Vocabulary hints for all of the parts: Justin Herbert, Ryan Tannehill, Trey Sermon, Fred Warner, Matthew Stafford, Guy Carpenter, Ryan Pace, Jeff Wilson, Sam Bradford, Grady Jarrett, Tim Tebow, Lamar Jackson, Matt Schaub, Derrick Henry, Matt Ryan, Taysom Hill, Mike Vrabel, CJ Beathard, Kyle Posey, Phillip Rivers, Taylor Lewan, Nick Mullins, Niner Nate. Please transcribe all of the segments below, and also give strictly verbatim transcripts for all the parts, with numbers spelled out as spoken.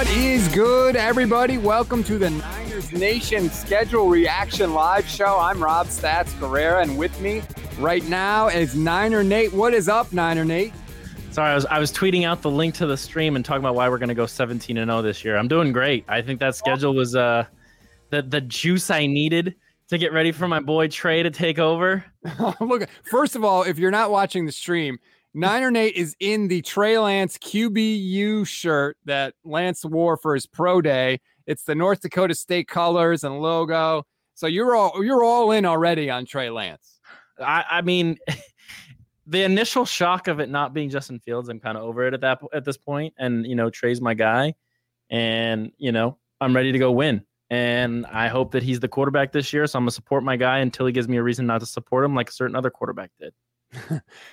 What is good, everybody? Welcome to the Niners Nation Schedule Reaction Live Show. I'm Rob Stats Guerrera, and with me right now is Niner Nate. What is up, Niner Nate? Sorry, I was I was tweeting out the link to the stream and talking about why we're going to go seventeen and oh this year. I'm doing great. I think that schedule was uh the the juice I needed to get ready for my boy Trey to take over. Look, first of all, if you're not watching the stream, Niner Nate is in the Trey Lance Q B U shirt that Lance wore for his pro day. It's the North Dakota State colors and logo. So you're all you're all in already on Trey Lance. I, I mean, the initial shock of it not being Justin Fields, I'm kind of over it at that at this point. And you know, Trey's my guy, and you know, I'm ready to go win. And I hope that he's the quarterback this year. So I'm gonna support my guy until he gives me a reason not to support him, like a certain other quarterback did.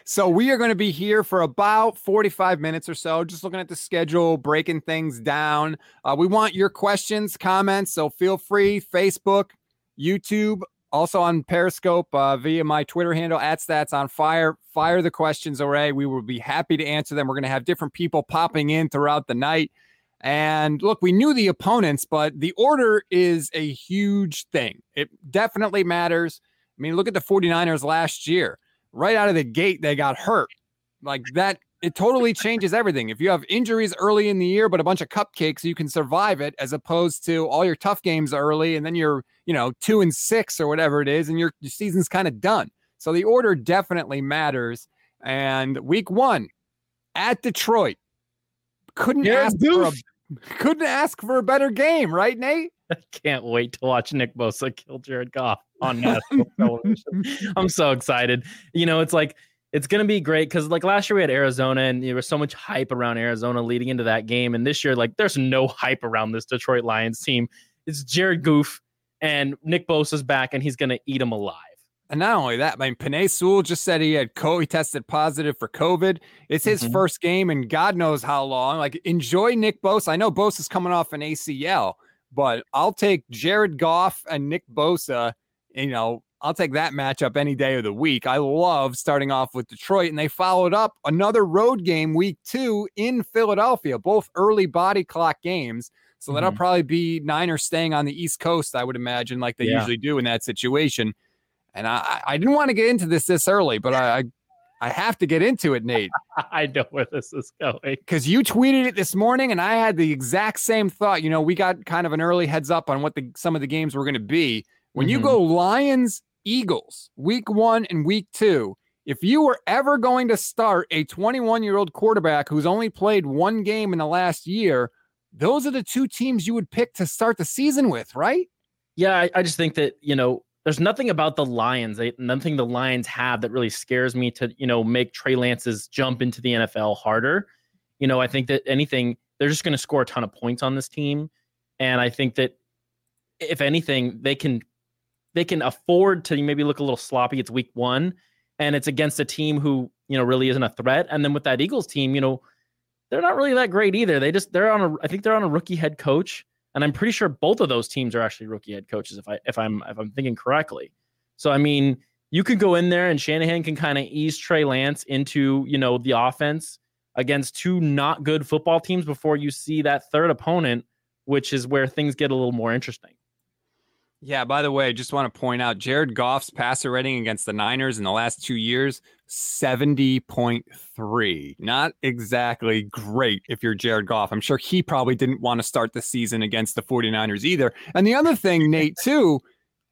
So we are going to be here for about forty-five minutes or so, just looking at the schedule, breaking things down. Uh, we want your questions, comments, so feel free. Facebook, YouTube, also on Periscope uh, via my Twitter handle, at Stats on Fire. Fire the questions away. We will be happy to answer them. We're going to have different people popping in throughout the night. And look, we knew the opponents, but the order is a huge thing. It definitely matters. I mean, look at the 49ers last year. Right out of the gate, they got hurt like that. It totally changes everything. If you have injuries early in the year, but a bunch of cupcakes, you can survive it, as opposed to all your tough games early. And then you're, you know, two and six or whatever it is. And your, your season's kind of done. So the order definitely matters. And week one at Detroit, couldn't You're ask for a, couldn't ask for a better game. Right, Nate? I can't wait to watch Nick Bosa kill Jared Goff on national television. I'm so excited. You know, it's like, it's going to be great because like last year we had Arizona and there was so much hype around Arizona leading into that game. And this year, like there's no hype around this Detroit Lions team. It's Jared Goff and Nick Bosa's back and he's going to eat him alive. And not only that, I mean, Penei Sewell just said he had co- he tested positive for COVID. It's his mm-hmm. first game in God knows how long. Like, enjoy Nick Bosa. I know Bosa's coming off an A C L, but I'll take Jared Goff and Nick Bosa. You know, I'll take that matchup any day of the week. I love starting off with Detroit, and they followed up another road game week two in Philadelphia, both early body clock games. So mm-hmm. that'll probably be Niners staying on the East Coast, I would imagine, like they yeah. usually do in that situation. And I, I didn't want to get into this this early, but I, I I have to get into it, Nate. I know where this is going. Because you tweeted it this morning, and I had the exact same thought. You know, we got kind of an early heads up on what the some of the games were going to be. When mm-hmm. you go Lions, Eagles, week one and week two, if you were ever going to start a twenty-one-year-old quarterback who's only played one game in the last year, those are the two teams you would pick to start the season with, right? Yeah, I, I just think that, you know, there's nothing about the Lions, they, nothing the Lions have that really scares me to, you know, make Trey Lance's jump into the N F L harder. You know, I think that anything, they're just going to score a ton of points on this team. And I think that if anything, they can, they can afford to maybe look a little sloppy. It's week one and it's against a team who, you know, really isn't a threat. And then with that Eagles team, you know, they're not really that great either. They just, they're on a, I think they're on a rookie head coach. And I'm pretty sure both of those teams are actually rookie head coaches, if I if I'm if I'm thinking correctly. So I mean, you could go in there and Shanahan can kind of ease Trey Lance into, you know, the offense against two not good football teams before you see that third opponent, which is where things get a little more interesting. Yeah, by the way, I just want to point out Jared Goff's passer rating against the Niners in the last two years, seventy point three. Not exactly great if you're Jared Goff. I'm sure he probably didn't want to start the season against the 49ers either. And the other thing, Nate, too,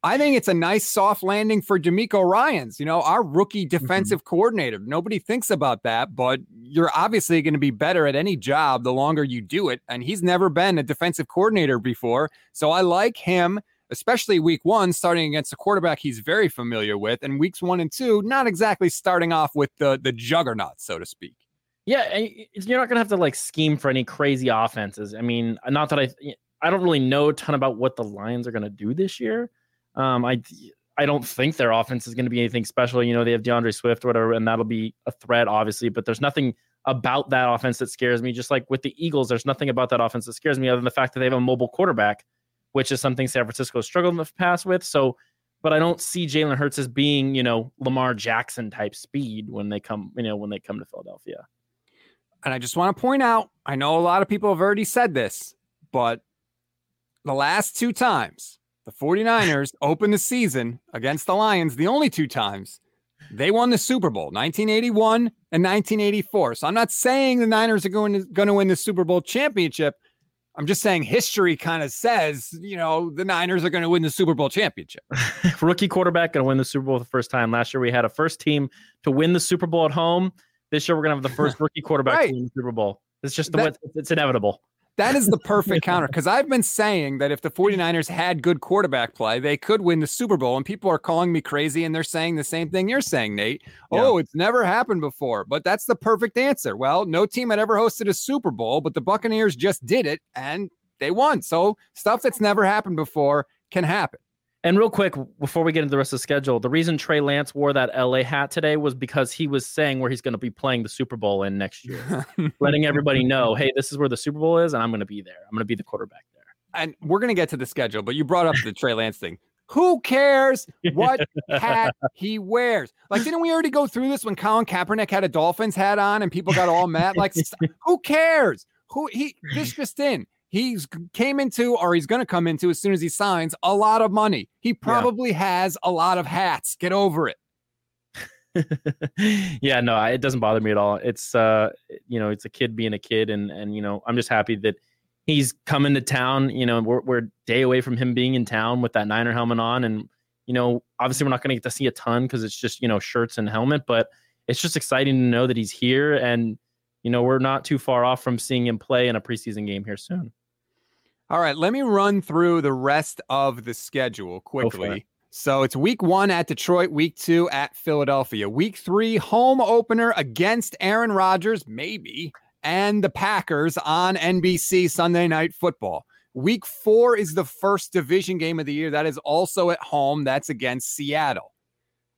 I think it's a nice soft landing for D'Amico Ryans, you know, our rookie defensive mm-hmm. coordinator. Nobody thinks about that, but you're obviously going to be better at any job the longer you do it. And he's never been a defensive coordinator before. So I like him, especially week one, starting against a quarterback he's very familiar with, and weeks one and two, not exactly starting off with the the juggernaut, so to speak. Yeah, you're not going to have to like scheme for any crazy offenses. I mean, not that I, I don't really know a ton about what the Lions are going to do this year. Um, I, I don't think their offense is going to be anything special. You know, they have DeAndre Swift or whatever, and that'll be a threat, obviously, but there's nothing about that offense that scares me. Just like with the Eagles, there's nothing about that offense that scares me other than the fact that they have a mobile quarterback, which is something San Francisco struggled in the past with. So, but I don't see Jalen Hurts as being, you know, Lamar Jackson type speed when they come, you know, when they come to Philadelphia. And I just want to point out, I know a lot of people have already said this. but the last two times the 49ers opened the season against the Lions, the only two times they won the Super Bowl, nineteen eighty-one and nineteen eighty-four. So I'm not saying the Niners are going to, going to win the Super Bowl championship. I'm just saying history kind of says, you know, the Niners are going to win the Super Bowl championship. Rookie quarterback going to win the Super Bowl the first time. Last year we had a first team to win the Super Bowl at home. This year we're going to have the first rookie quarterback right. to win the Super Bowl. It's just the that, way it's inevitable. That is the perfect counter, because I've been saying that if the 49ers had good quarterback play, they could win the Super Bowl, and people are calling me crazy, and they're saying the same thing you're saying, Nate. Yeah. Oh, it's never happened before, but that's the perfect answer. Well, no team had ever hosted a Super Bowl, but the Buccaneers just did it, and they won. So stuff that's never happened before can happen. And real quick, before we get into the rest of the schedule, the reason Trey Lance wore that L A hat today was because he was saying where he's going to be playing the Super Bowl in next year, letting everybody know, hey, this is where the Super Bowl is, and I'm going to be there. I'm going to be the quarterback there. And we're going to get to the schedule, but you brought up the Trey Lance thing. Who cares what hat he wears? Like, didn't we already go through this when Colin Kaepernick had a Dolphins hat on and people got all mad? Like, who cares? Who he? This just in. He's came into, or he's going to come into as soon as he signs, a lot of money. He probably yeah. has a lot of hats. Get over it. yeah, no, it doesn't bother me at all. It's, uh, you know, it's a kid being a kid. And, and, you know, I'm just happy that he's coming to town. You know, we're, we're a day away from him being in town with that Niner helmet on. And, you know, obviously we're not going to get to see a ton because it's just, you know, shirts and helmet, but it's just exciting to know that he's here. And, you know, we're not too far off from seeing him play in a preseason game here soon. All right, let me run through the rest of the schedule quickly. So it's week one at Detroit, week two at Philadelphia, week three home opener against Aaron Rodgers, maybe, and the Packers on N B C Sunday Night Football. Week four is the first division game of the year. That is also at home. That's against Seattle.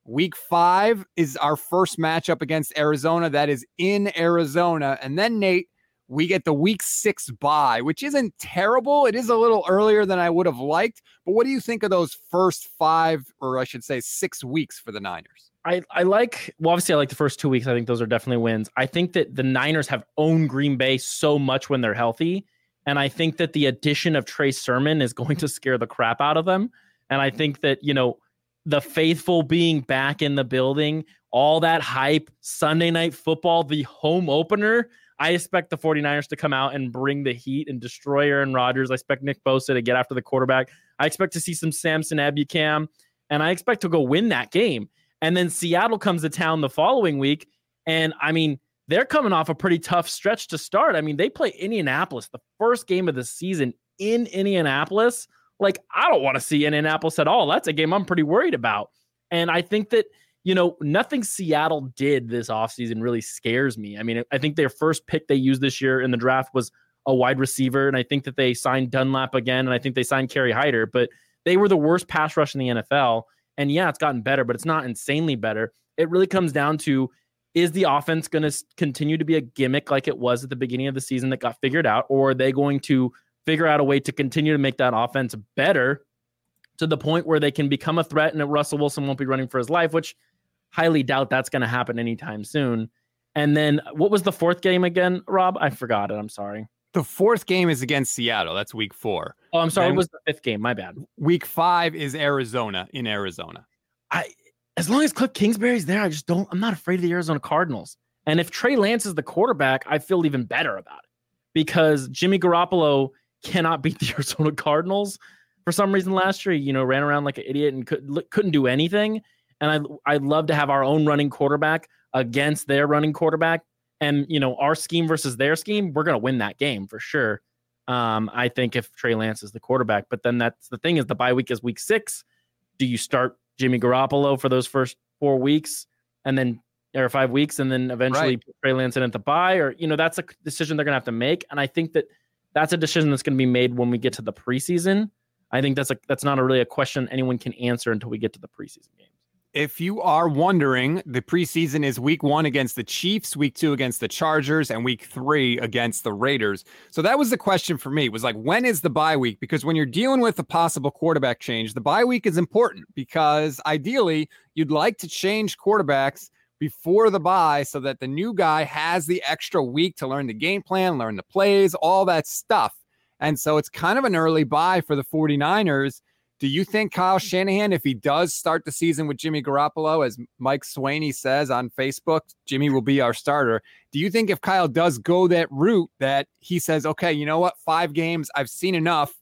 Week five is our first matchup against Arizona. That is in Arizona. And then, Nate, we get the week six bye, which isn't terrible. It is a little earlier than I would have liked. But what do you think of those first five, or I should say six weeks for the Niners? I, I like, well, obviously I like the first two weeks. I think those are definitely wins. I think that the Niners have owned Green Bay so much when they're healthy. And I think that the addition of Trey Sermon is going to scare the crap out of them. And I think that, you know, the faithful being back in the building, all that hype, Sunday Night Football, the home opener. I expect the 49ers to come out and bring the heat and destroy Aaron Rodgers. I expect Nick Bosa to get after the quarterback. I expect to see some Samson Ebukam, and I expect to go win that game. And then Seattle comes to town the following week, and, I mean, they're coming off a pretty tough stretch to start. I mean, they play Indianapolis, the first game of the season in Indianapolis. Like, I don't want to see Indianapolis at all. That's a game I'm pretty worried about. And I think that, you know, nothing Seattle did this offseason really scares me. I mean, I think their first pick they used this year in the draft was a wide receiver, and I think that they signed Dunlap again, and I think they signed Kerry Hyder, but they were the worst pass rush in the N F L. And, yeah, it's gotten better, but it's not insanely better. It really comes down to, is the offense going to continue to be a gimmick like it was at the beginning of the season that got figured out, or are they going to figure out a way to continue to make that offense better to the point where they can become a threat and that Russell Wilson won't be running for his life, which highly doubt that's going to happen anytime soon. And then what was the fourth game again, Rob? I forgot it. I'm sorry. The fourth game is against Seattle. That's week four. Oh, I'm sorry. Then it was the fifth game. My bad. Week five is Arizona in Arizona. I, as long as Cliff Kingsbury's there, I just don't, I'm not afraid of the Arizona Cardinals. And if Trey Lance is the quarterback, I feel even better about it because Jimmy Garoppolo cannot beat the Arizona Cardinals for some reason. Last year, you know, ran around like an idiot and could, couldn't do anything. And I, I'd love to have our own running quarterback against their running quarterback. And, you know, our scheme versus their scheme, we're going to win that game for sure. Um, I think if Trey Lance is the quarterback, but then that's the thing is the bye week is week six. Do you start Jimmy Garoppolo for those first four weeks and then, or five weeks, and then eventually right. put Trey Lance in at the bye? Or, you know, that's a decision they're going to have to make. And I think that that's a decision that's going to be made when we get to the preseason. I think that's a that's not a really a question anyone can answer until we get to the preseason games. If you are wondering, the preseason is week one against the Chiefs, week two against the Chargers, and week three against the Raiders. So that was the question for me, was like, when is the bye week? Because when you're dealing with a possible quarterback change, the bye week is important because ideally you'd like to change quarterbacks before the bye so that the new guy has the extra week to learn the game plan, learn the plays, all that stuff. And so it's kind of an early bye for the 49ers. Do you think Kyle Shanahan, if he does start the season with Jimmy Garoppolo, as Mike Swaney says on Facebook, Jimmy will be our starter. Do you think if Kyle does go that route that he says, okay, you know what, five games, I've seen enough,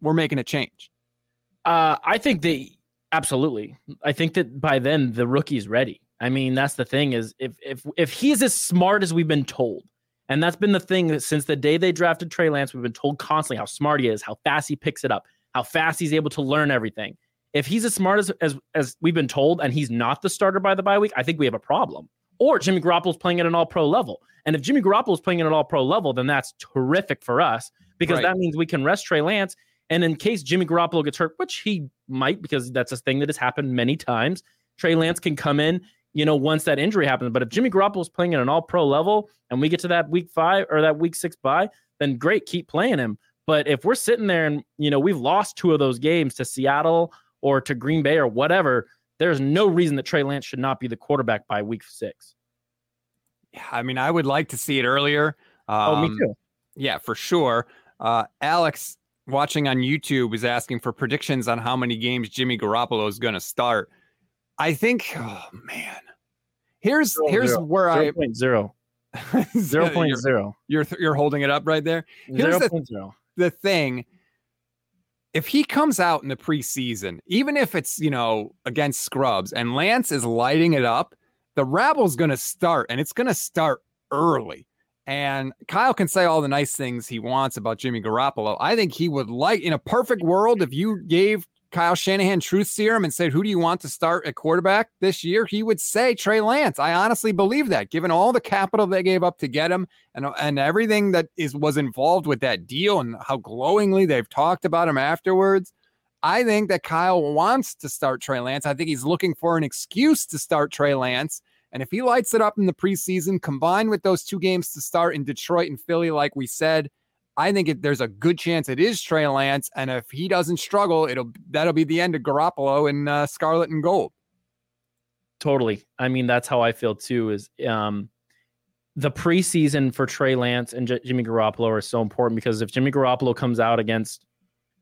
we're making a change? Uh, I think that absolutely. I think that by then the rookie's ready. I mean, that's the thing is if if if he's as smart as we've been told, and that's been the thing that since the day they drafted Trey Lance, we've been told constantly how smart he is, how fast he picks it up, how fast he's able to learn everything. If he's as smart as, as, as we've been told and he's not the starter by the bye week, I think we have a problem. Or Jimmy Garoppolo's playing at an all-pro level. And if Jimmy Garoppolo's playing at an all-pro level, then that's terrific for us because right. that means we can rest Trey Lance. And in case Jimmy Garoppolo gets hurt, which he might because that's a thing that has happened many times, Trey Lance can come in, you know, once that injury happens. But if Jimmy Garoppolo's playing at an all-pro level and we get to that week five or that week six bye, then great, keep playing him. But if we're sitting there and, you know, we've lost two of those games to Seattle or to Green Bay or whatever, there's no reason that Trey Lance should not be the quarterback by week six. Yeah, I mean, I would like to see it earlier. Um, oh, me too. Yeah, for sure. Uh, Alex, watching on YouTube, was asking for predictions on how many games Jimmy Garoppolo is going to start. I think, oh, man. Here's zero, here's zero. where zero. I... zero point zero. zero point zero. You're, you're, you're holding it up right there? Here's zero point zero. The, the thing, if he comes out in the preseason, even if it's, you know, against scrubs and Lance is lighting it up, the rabble's going to start and it's going to start early. And Kyle can say all the nice things he wants about Jimmy Garoppolo. I think he would like, in a perfect world, if you gave Kyle Shanahan truth serum and said, who do you want to start at quarterback this year? He would say Trey Lance. I honestly believe that, given all the capital they gave up to get him and, and everything that is was involved with that deal and how glowingly they've talked about him afterwards. I think that Kyle wants to start Trey Lance. I think he's looking for an excuse to start Trey Lance. And if he lights it up in the preseason, combined with those two games to start in Detroit and Philly, like we said, I think it, there's a good chance it is Trey Lance, and if he doesn't struggle, it'll that'll be the end of Garoppolo in uh, Scarlet and Gold. Totally. I mean, that's how I feel too. Is um, the preseason for Trey Lance and J- Jimmy Garoppolo are so important because if Jimmy Garoppolo comes out against,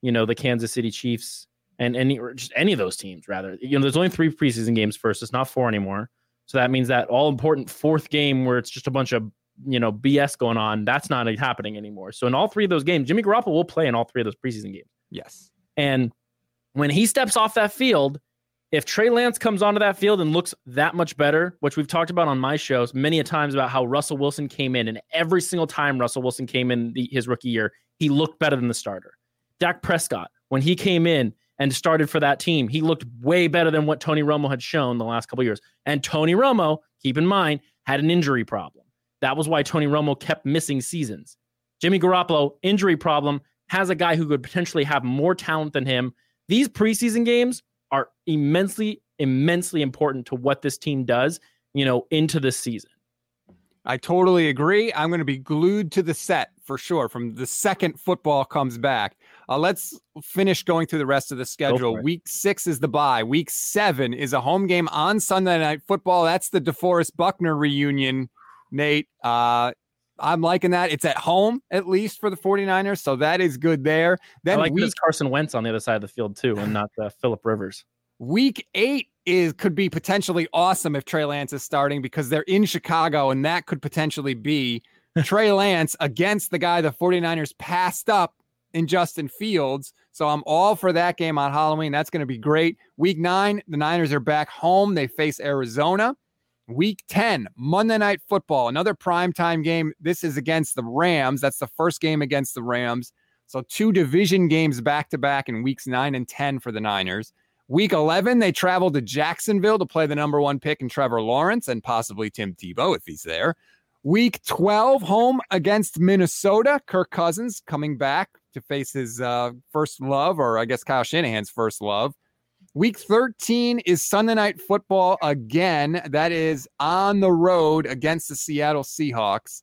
you know, the Kansas City Chiefs and any or just any of those teams, rather, you know, there's only three preseason games first. It's not four anymore, so that means that all important fourth game where it's just a bunch of, you know, B S going on, that's not happening anymore. So in all three of those games, Jimmy Garoppolo will play in all three of those preseason games. Yes. And when he steps off that field, if Trey Lance comes onto that field and looks that much better, which we've talked about on my shows many a times about how Russell Wilson came in, and every single time Russell Wilson came in the, his rookie year, he looked better than the starter. Dak Prescott, when he came in and started for that team, he looked way better than what Tony Romo had shown the last couple of years. And Tony Romo, keep in mind, had an injury problem. That was why Tony Romo kept missing seasons. Jimmy Garoppolo, injury problem, has a guy who could potentially have more talent than him. These preseason games are immensely, immensely important to what this team does, you know, into this season. I totally agree. I'm going to be glued to the set for sure from the second football comes back. Uh, let's finish going through the rest of the schedule. Week six is the bye. Week seven is a home game on Sunday Night Football. That's the DeForest Buckner reunion. Nate, uh, I'm liking that. It's at home, at least for the 49ers, so that is good there. Then I like week, this Carson Wentz on the other side of the field, too, and not uh, Phillip Rivers. Week eight is could be potentially awesome if Trey Lance is starting because they're in Chicago, and that could potentially be Trey Lance against the guy the 49ers passed up in Justin Fields. So I'm all for that game on Halloween. That's going to be great. Week nine, the Niners are back home. They face Arizona. Week ten, Monday Night Football, another primetime game. This is against the Rams. That's the first game against the Rams. So two division games back-to-back in weeks nine and ten for the Niners. Week eleven, they travel to Jacksonville to play the number one pick in Trevor Lawrence and possibly Tim Tebow if he's there. Week twelve, home against Minnesota. Kirk Cousins coming back to face his uh, first love, or I guess Kyle Shanahan's first love. Week thirteen is Sunday Night Football again. That is on the road against the Seattle Seahawks.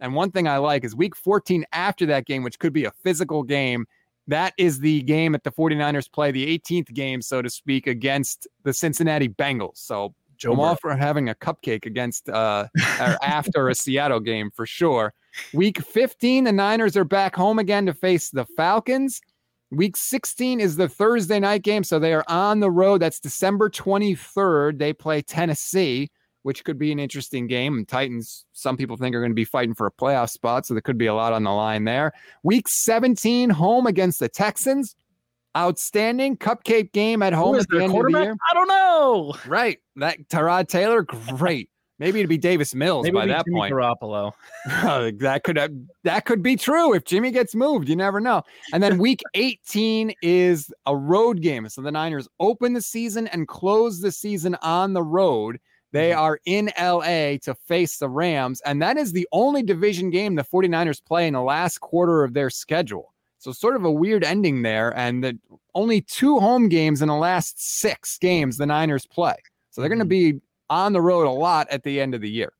And one thing I like is week fourteen after that game, which could be a physical game, that is the game that the 49ers play, the eighteenth game, so to speak, against the Cincinnati Bengals. So Joe I'm all for having a cupcake against uh, or after a Seattle game for sure. Week fifteen, the Niners are back home again to face the Falcons. Week sixteen is the Thursday night game, so they are on the road. That's December twenty-third. They play Tennessee, which could be an interesting game. And Titans, some people think, are going to be fighting for a playoff spot, so there could be a lot on the line there. Week seventeen, home against the Texans. Outstanding cupcake game at home. Who is at the their end quarterback? Of the year. I don't know. Right. That Tyrod Taylor, great. Maybe it'd be Davis Mills Maybe by that Jimmy point. Garoppolo. that could that could be true if Jimmy gets moved. You never know. And then week eighteen is a road game. So the Niners open the season and close the season on the road. They are in L A to face the Rams. And that is the only division game the 49ers play in the last quarter of their schedule. So sort of a weird ending there. And the only two home games in the last six games the Niners play. So they're going to be on the road a lot at the end of the year.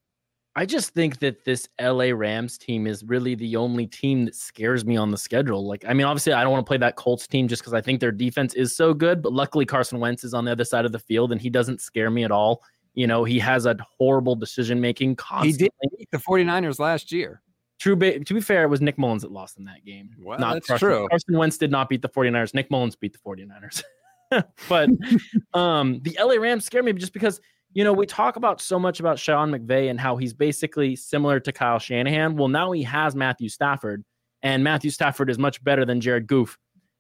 I just think that this L A Rams team is really the only team that scares me on the schedule. Like, I mean, obviously I don't want to play that Colts team just because I think their defense is so good, but luckily Carson Wentz is on the other side of the field and he doesn't scare me at all. You know, he has a horrible decision-making constantly. He did beat the 49ers last year. True, ba- to be fair, it was Nick Mullins that lost in that game. Well, not that's Carson. True. Carson Wentz did not beat the 49ers. Nick Mullins beat the 49ers. But um, the L A Rams scare me just because, you know, we talk about so much about Sean McVay and how he's basically similar to Kyle Shanahan. Well, now he has Matthew Stafford, and Matthew Stafford is much better than Jared Goff.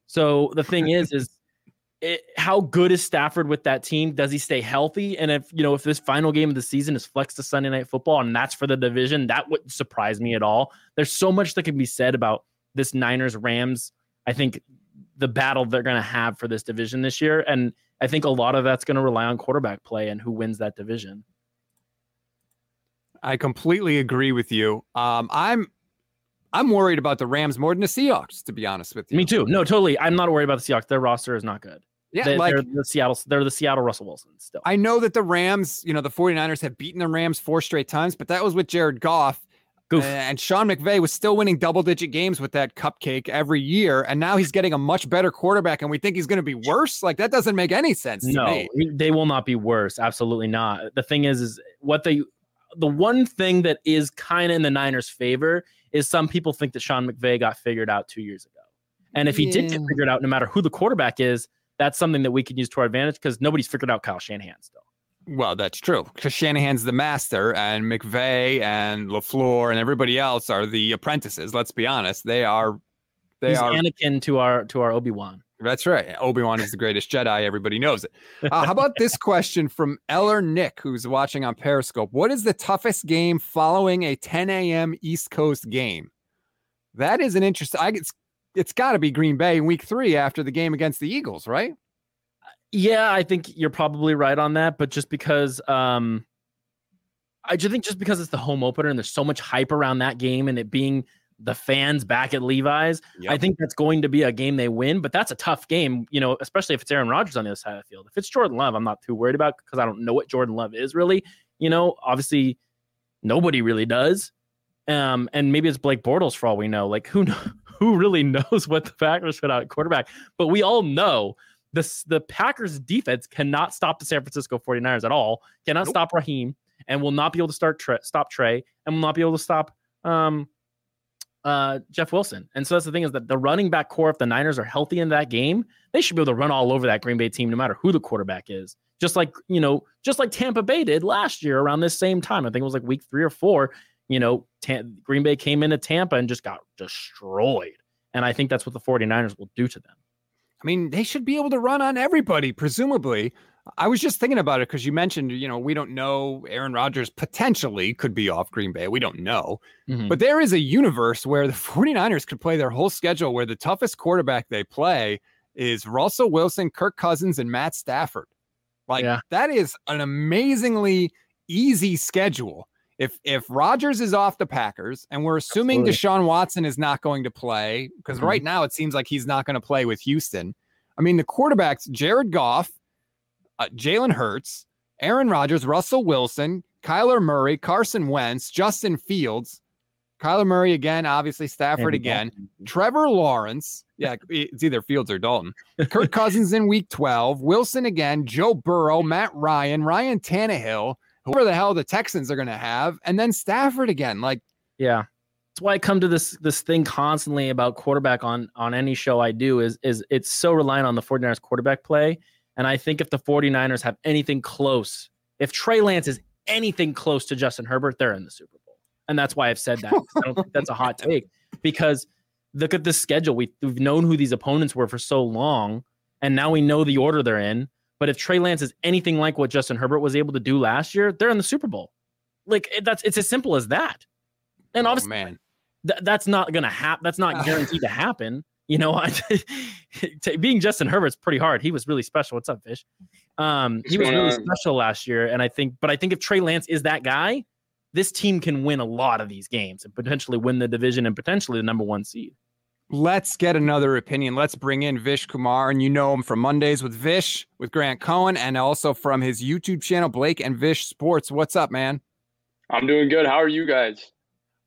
So the thing is, is it, how good is Stafford with that team? Does he stay healthy? And if, you know, if this final game of the season is flexed to Sunday Night Football and that's for the division, that wouldn't surprise me at all. There's so much that can be said about this Niners-Rams, I think, the battle they're going to have for this division this year. And I think a lot of that's going to rely on quarterback play and who wins that division. I completely agree with you. Um, I'm I'm worried about the Rams more than the Seahawks, to be honest with you. Me too. No, totally. I'm not worried about the Seahawks. Their roster is not good. Yeah, they, like, they're the Seattle. They're the Seattle Russell Wilson still. I know that the Rams, you know, the 49ers have beaten the Rams four straight times, but that was with Jared Goff. Goof. And Sean McVay was still winning double-digit games with that cupcake every year, and now he's getting a much better quarterback, and we think he's going to be worse? Like, that doesn't make any sense to no, me. No, they will not be worse. Absolutely not. The thing is, is what they – the one thing that is kind of in the Niners' favor is some people think that Sean McVay got figured out two years ago. And if he yeah. did get figured out, no matter who the quarterback is, that's something that we can use to our advantage because nobody's figured out Kyle Shanahan still. Well, that's true because Shanahan's the master and McVay and LaFleur and everybody else are the apprentices. Let's be honest. They are, they He's are Anakin to our, to our Obi-Wan. That's right. Obi-Wan is the greatest Jedi. Everybody knows it. Uh, how about this question from Eller Nick, who's watching on Periscope. What is the toughest game following a ten a.m. East Coast game? That is an interesting, I it's, it's gotta be Green Bay in week three after the game against the Eagles, right? Yeah, I think you're probably right on that, but just because um, I just think just because it's the home opener and there's so much hype around that game and it being the fans back at Levi's, yep. I think that's going to be a game they win, but that's a tough game, you know, especially if it's Aaron Rodgers on the other side of the field. If it's Jordan Love, I'm not too worried about because I don't know what Jordan Love is really. You know, obviously nobody really does. Um, and maybe it's Blake Bortles for all we know. Like who knows, who really knows what the Packers put out at quarterback, but we all know The, the Packers defense cannot stop the San Francisco 49ers at all, cannot nope. stop Raheem, and will not be able to start tre- stop Trey, and will not be able to stop um, uh, Jeff Wilson. And so that's the thing is that the running back core, if the Niners are healthy in that game, they should be able to run all over that Green Bay team no matter who the quarterback is. Just like, you know, just like Tampa Bay did last year around this same time. I think it was like week three or four, you know, Tam- Green Bay came into Tampa and just got destroyed. And I think that's what the 49ers will do to them. I mean, they should be able to run on everybody, presumably. I was just thinking about it because you mentioned, you know, we don't know. Aaron Rodgers potentially could be off Green Bay. We don't know. Mm-hmm. But there is a universe where the 49ers could play their whole schedule where the toughest quarterback they play is Russell Wilson, Kirk Cousins, and Matt Stafford. Like, yeah. that is an amazingly easy schedule. If if Rodgers is off the Packers, and we're assuming Absolutely. Deshaun Watson is not going to play, because mm-hmm. right now it seems like he's not going to play with Houston. I mean, the quarterbacks, Jared Goff, uh, Jalen Hurts, Aaron Rodgers, Russell Wilson, Kyler Murray, Carson Wentz, Justin Fields, Kyler Murray again, obviously Stafford and again, Dalton. Trevor Lawrence. Yeah, it's either Fields or Dalton. Kirk Cousins in week twelve, Wilson again, Joe Burrow, Matt Ryan, Ryan Tannehill, whoever the hell the Texans are going to have, and then Stafford again. Like, yeah, That's why I come to this this thing constantly about quarterback on on any show I do is is it's so reliant on the 49ers quarterback play. And I think if the 49ers have anything close, if Trey Lance is anything close to Justin Herbert, they're in the Super Bowl. And that's why I've said that. I don't think that's a hot take, because look at the schedule. We, we've known who these opponents were for so long, and now we know the order they're in. But if Trey Lance is anything like what Justin Herbert was able to do last year, they're in the Super Bowl. Like, that's it's as simple as that. And obviously, oh, man. Th- that's not going to happen. That's not guaranteed to happen. You know, I, t- being Justin Herbert's pretty hard. He was really special. What's up, Fish? Um, he was really special last year. And I think, but I think if Trey Lance is that guy, this team can win a lot of these games and potentially win the division and potentially the number one seed. Let's get another opinion. Let's bring in Vish Kumaran, and you know him from Mondays with Vish, with Grant Cohen, and also from his YouTube channel, Blake and Vish Sports. What's up, man? I'm doing good. How are you guys?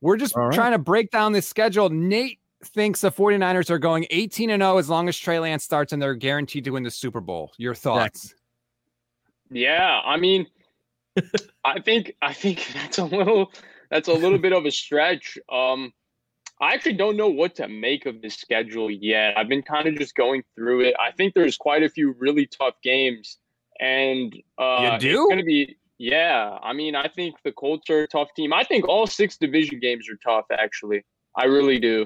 We're just right. trying to break down this schedule. Nate thinks the 49ers are going eighteen and oh as long as Trey Lance starts, and they're guaranteed to win the Super Bowl. Your thoughts? Yeah, I mean, I think I think that's a little that's a little bit of a stretch. Um, I actually don't know what to make of this schedule yet. I've been kind of just going through it. I think there's quite a few really tough games, and uh, you do? It's going to be. Yeah, I mean, I think the Colts are a tough team. I think all six division games are tough, actually. I really do.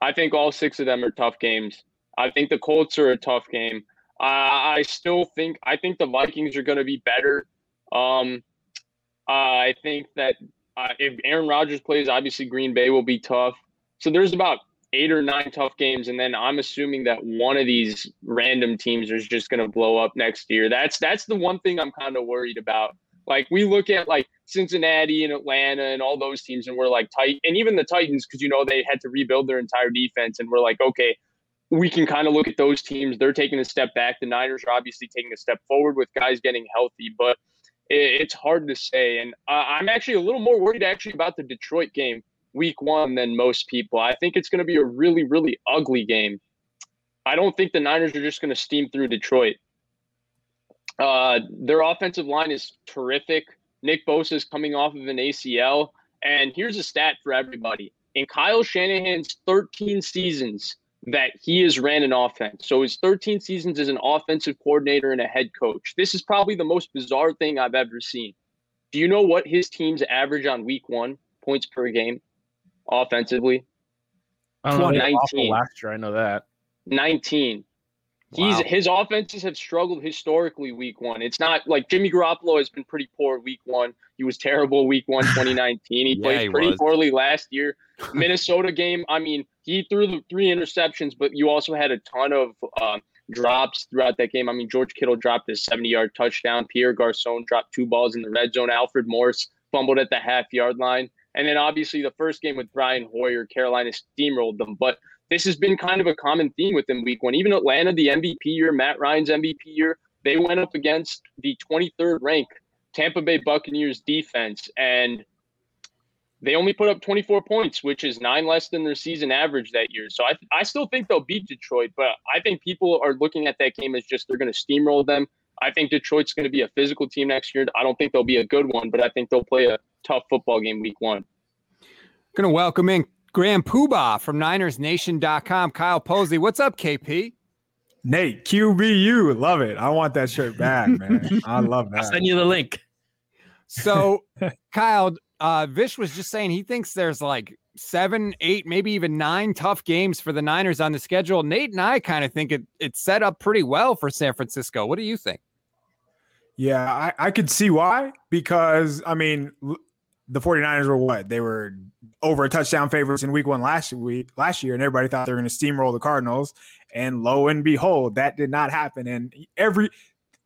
I think all six of them are tough games. I think the Colts are a tough game. I, I still think – I think the Vikings are going to be better. Um, I think that uh, if Aaron Rodgers plays, obviously Green Bay will be tough. So there's about eight or nine tough games, and then I'm assuming that one of these random teams is just going to blow up next year. That's, that's the one thing I'm kind of worried about. Like, we look at, like, Cincinnati and Atlanta and all those teams, and we're, like, tight. And even the Titans, because, you know, they had to rebuild their entire defense, and we're like, okay, we can kind of look at those teams. They're taking a step back. The Niners are obviously taking a step forward with guys getting healthy, but it, it's hard to say. And uh, I'm actually a little more worried, actually, about the Detroit game week one than most people. I think it's going to be a really, really ugly game. I don't think the Niners are just going to steam through Detroit. Uh, their offensive line is terrific. Nick Bosa is coming off of an A C L. And here's a stat for everybody. In Kyle Shanahan's thirteen seasons that he has ran an offense, so his thirteen seasons as an offensive coordinator and a head coach, this is probably the most bizarre thing I've ever seen. Do you know what his teams average on week one points per game offensively? I don't know, nineteen. Last year, I know that. nineteen. Wow. He's his offenses have struggled historically week one. It's not like Jimmy Garoppolo has been pretty poor week one. He was terrible week one twenty nineteen. He yeah, played he pretty was. poorly last year. Minnesota game, I mean, he threw the three interceptions, but you also had a ton of uh, drops throughout that game. I mean, George Kittle dropped his seventy-yard touchdown. Pierre Garçon dropped two balls in the red zone. Alfred Morris fumbled at the half-yard line. And then obviously the first game with Brian Hoyer, Carolina steamrolled them. But this has been kind of a common theme within week one. Even Atlanta, the M V P year, Matt Ryan's M V P year, they went up against the twenty-third ranked Tampa Bay Buccaneers defense, and they only put up twenty-four points, which is nine less than their season average that year. So I, I still think they'll beat Detroit, but I think people are looking at that game as just they're going to steamroll them. I think Detroit's going to be a physical team next year. I don't think they'll be a good one, but I think they'll play a tough football game week one. Going to welcome in Graham Poobah from Niners Nation dot com. Kyle Posey, what's up, K P? Nate, Q B U, love it. I want that shirt back, man. I love that. I'll send you the link. So, Kyle, uh, Vish was just saying he thinks there's like seven, eight, maybe even nine tough games for the Niners on the schedule. Nate and I kind of think it it's set up pretty well for San Francisco. What do you think? Yeah, I, I could see why, because, I mean, the 49ers were what? They were over a touchdown favorites in week one last week, last year, and everybody thought they were going to steamroll the Cardinals. And lo and behold, that did not happen. And every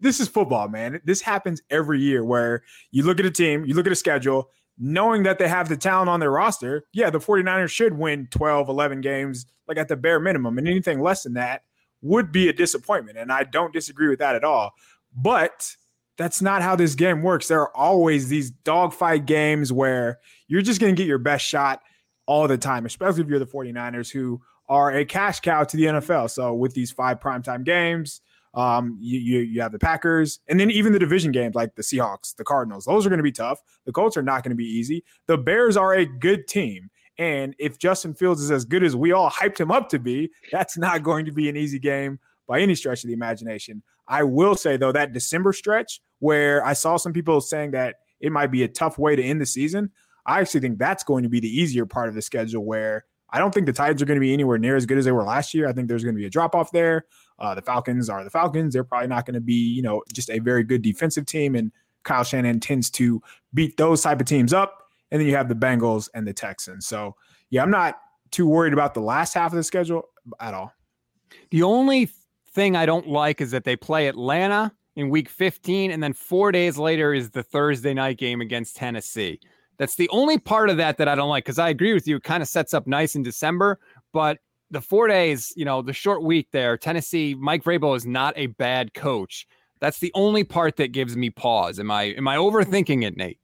this is football, man. This happens every year where you look at a team, you look at a schedule, knowing that they have the talent on their roster. Yeah, the 49ers should win twelve, eleven games, like at the bare minimum. And anything less than that would be a disappointment. And I don't disagree with that at all. But that's not how this game works. There are always these dogfight games where you're just going to get your best shot all the time, especially if you're the 49ers, who are a cash cow to the N F L. So with these five primetime games, um, you, you you have the Packers, and then even the division games like the Seahawks, the Cardinals. Those are going to be tough. The Colts are not going to be easy. The Bears are a good team, And if Justin Fields is as good as we all hyped him up to be, that's not going to be an easy game by any stretch of the imagination. I will say, though, that December stretch where I saw some people saying that it might be a tough way to end the season, I actually think that's going to be the easier part of the schedule, where I don't think the Titans are going to be anywhere near as good as they were last year. I think there's going to be a drop-off there. Uh, the Falcons are the Falcons. They're probably not going to be, you know, just a very good defensive team, and Kyle Shanahan tends to beat those type of teams up. And then you have the Bengals and the Texans. So, yeah, I'm not too worried about the last half of the schedule at all. The only thing I don't like is that they play Atlanta in week fifteen, and then four days later is the Thursday night game against Tennessee. That's the only part of that that I don't like, because I agree with you. It kind of sets up nice in December, but the four days, you know, the short week there, Tennessee, Mike Vrabel is not a bad coach. That's the only part that gives me pause. Am I am I overthinking it, Nate?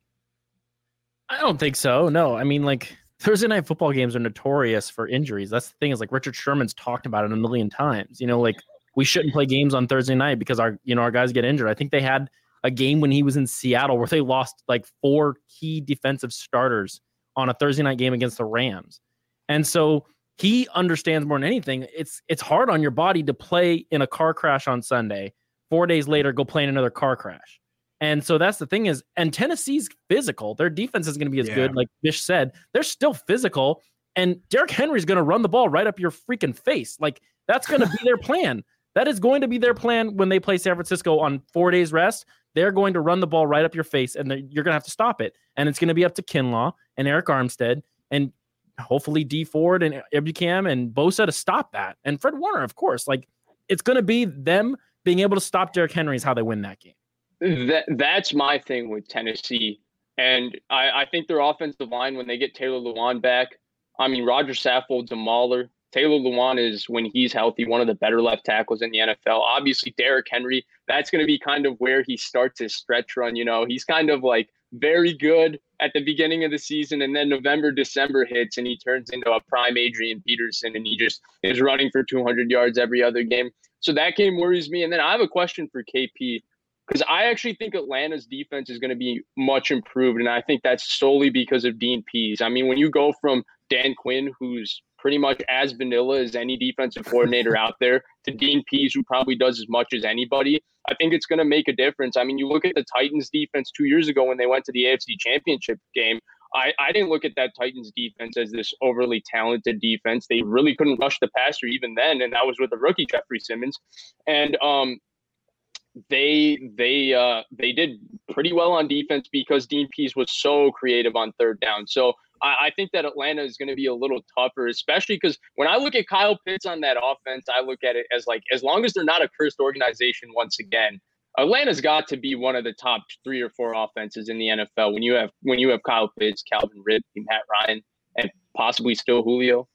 I don't think so. No, I mean, like, Thursday night football games are notorious for injuries. That's the thing, is like Richard Sherman's talked about it a million times. You know, like, we shouldn't play games on Thursday night because our, you know, our guys get injured. I think they had a game when he was in Seattle where they lost like four key defensive starters on a Thursday night game against the Rams. And so he understands more than anything. It's, it's hard on your body to play in a car crash on Sunday, four days later, go play in another car crash. And so that's the thing is, and Tennessee's physical. Their defense is going to be as yeah. good, like Vish said. They're still physical, and Derrick Henry's going to run the ball right up your freaking face. Like, that's going to be their plan. That is going to be their plan when they play San Francisco on four days rest. They're going to run the ball right up your face, and you're going to have to stop it. And it's going to be up to Kinlaw and Eric Armstead and hopefully D Ford and Ebukam and Bosa to stop that. And Fred Warner, of course. Like, it's going to be them being able to stop Derrick Henry is how they win that game. That that's my thing with Tennessee, and I, I think their offensive line, when they get Taylor Lewan back, I mean, Roger Saffold's a mauler. Taylor Lewan is, when he's healthy, one of the better left tackles in the N F L. Obviously, Derrick Henry, that's going to be kind of where he starts his stretch run. You know, he's kind of like very good at the beginning of the season, and then November, December hits, and he turns into a prime Adrian Peterson, and he just is running for two hundred yards every other game. So that game worries me. And then I have a question for K P, because I actually think Atlanta's defense is going to be much improved, and I think that's solely because of Dean Pees. I mean, when you go from Dan Quinn, who's pretty much as vanilla as any defensive coordinator out there, to Dean Pees, who probably does as much as anybody, I think it's going to make a difference. I mean, you look at the Titans' defense two years ago when they went to the A F C Championship game. I, I didn't look at that Titans defense as this overly talented defense. They really couldn't rush the passer even then, and that was with the rookie Jeffrey Simmons. And um, they they uh, they did pretty well on defense because Dean Pees was so creative on third down. So I, I think that Atlanta is going to be a little tougher, especially because when I look at Kyle Pitts on that offense, I look at it as like, as long as they're not a cursed organization once again, Atlanta's got to be one of the top three or four offenses in the N F L when you have when you have Kyle Pitts, Calvin Ridley, Matt Ryan, and possibly still Julio.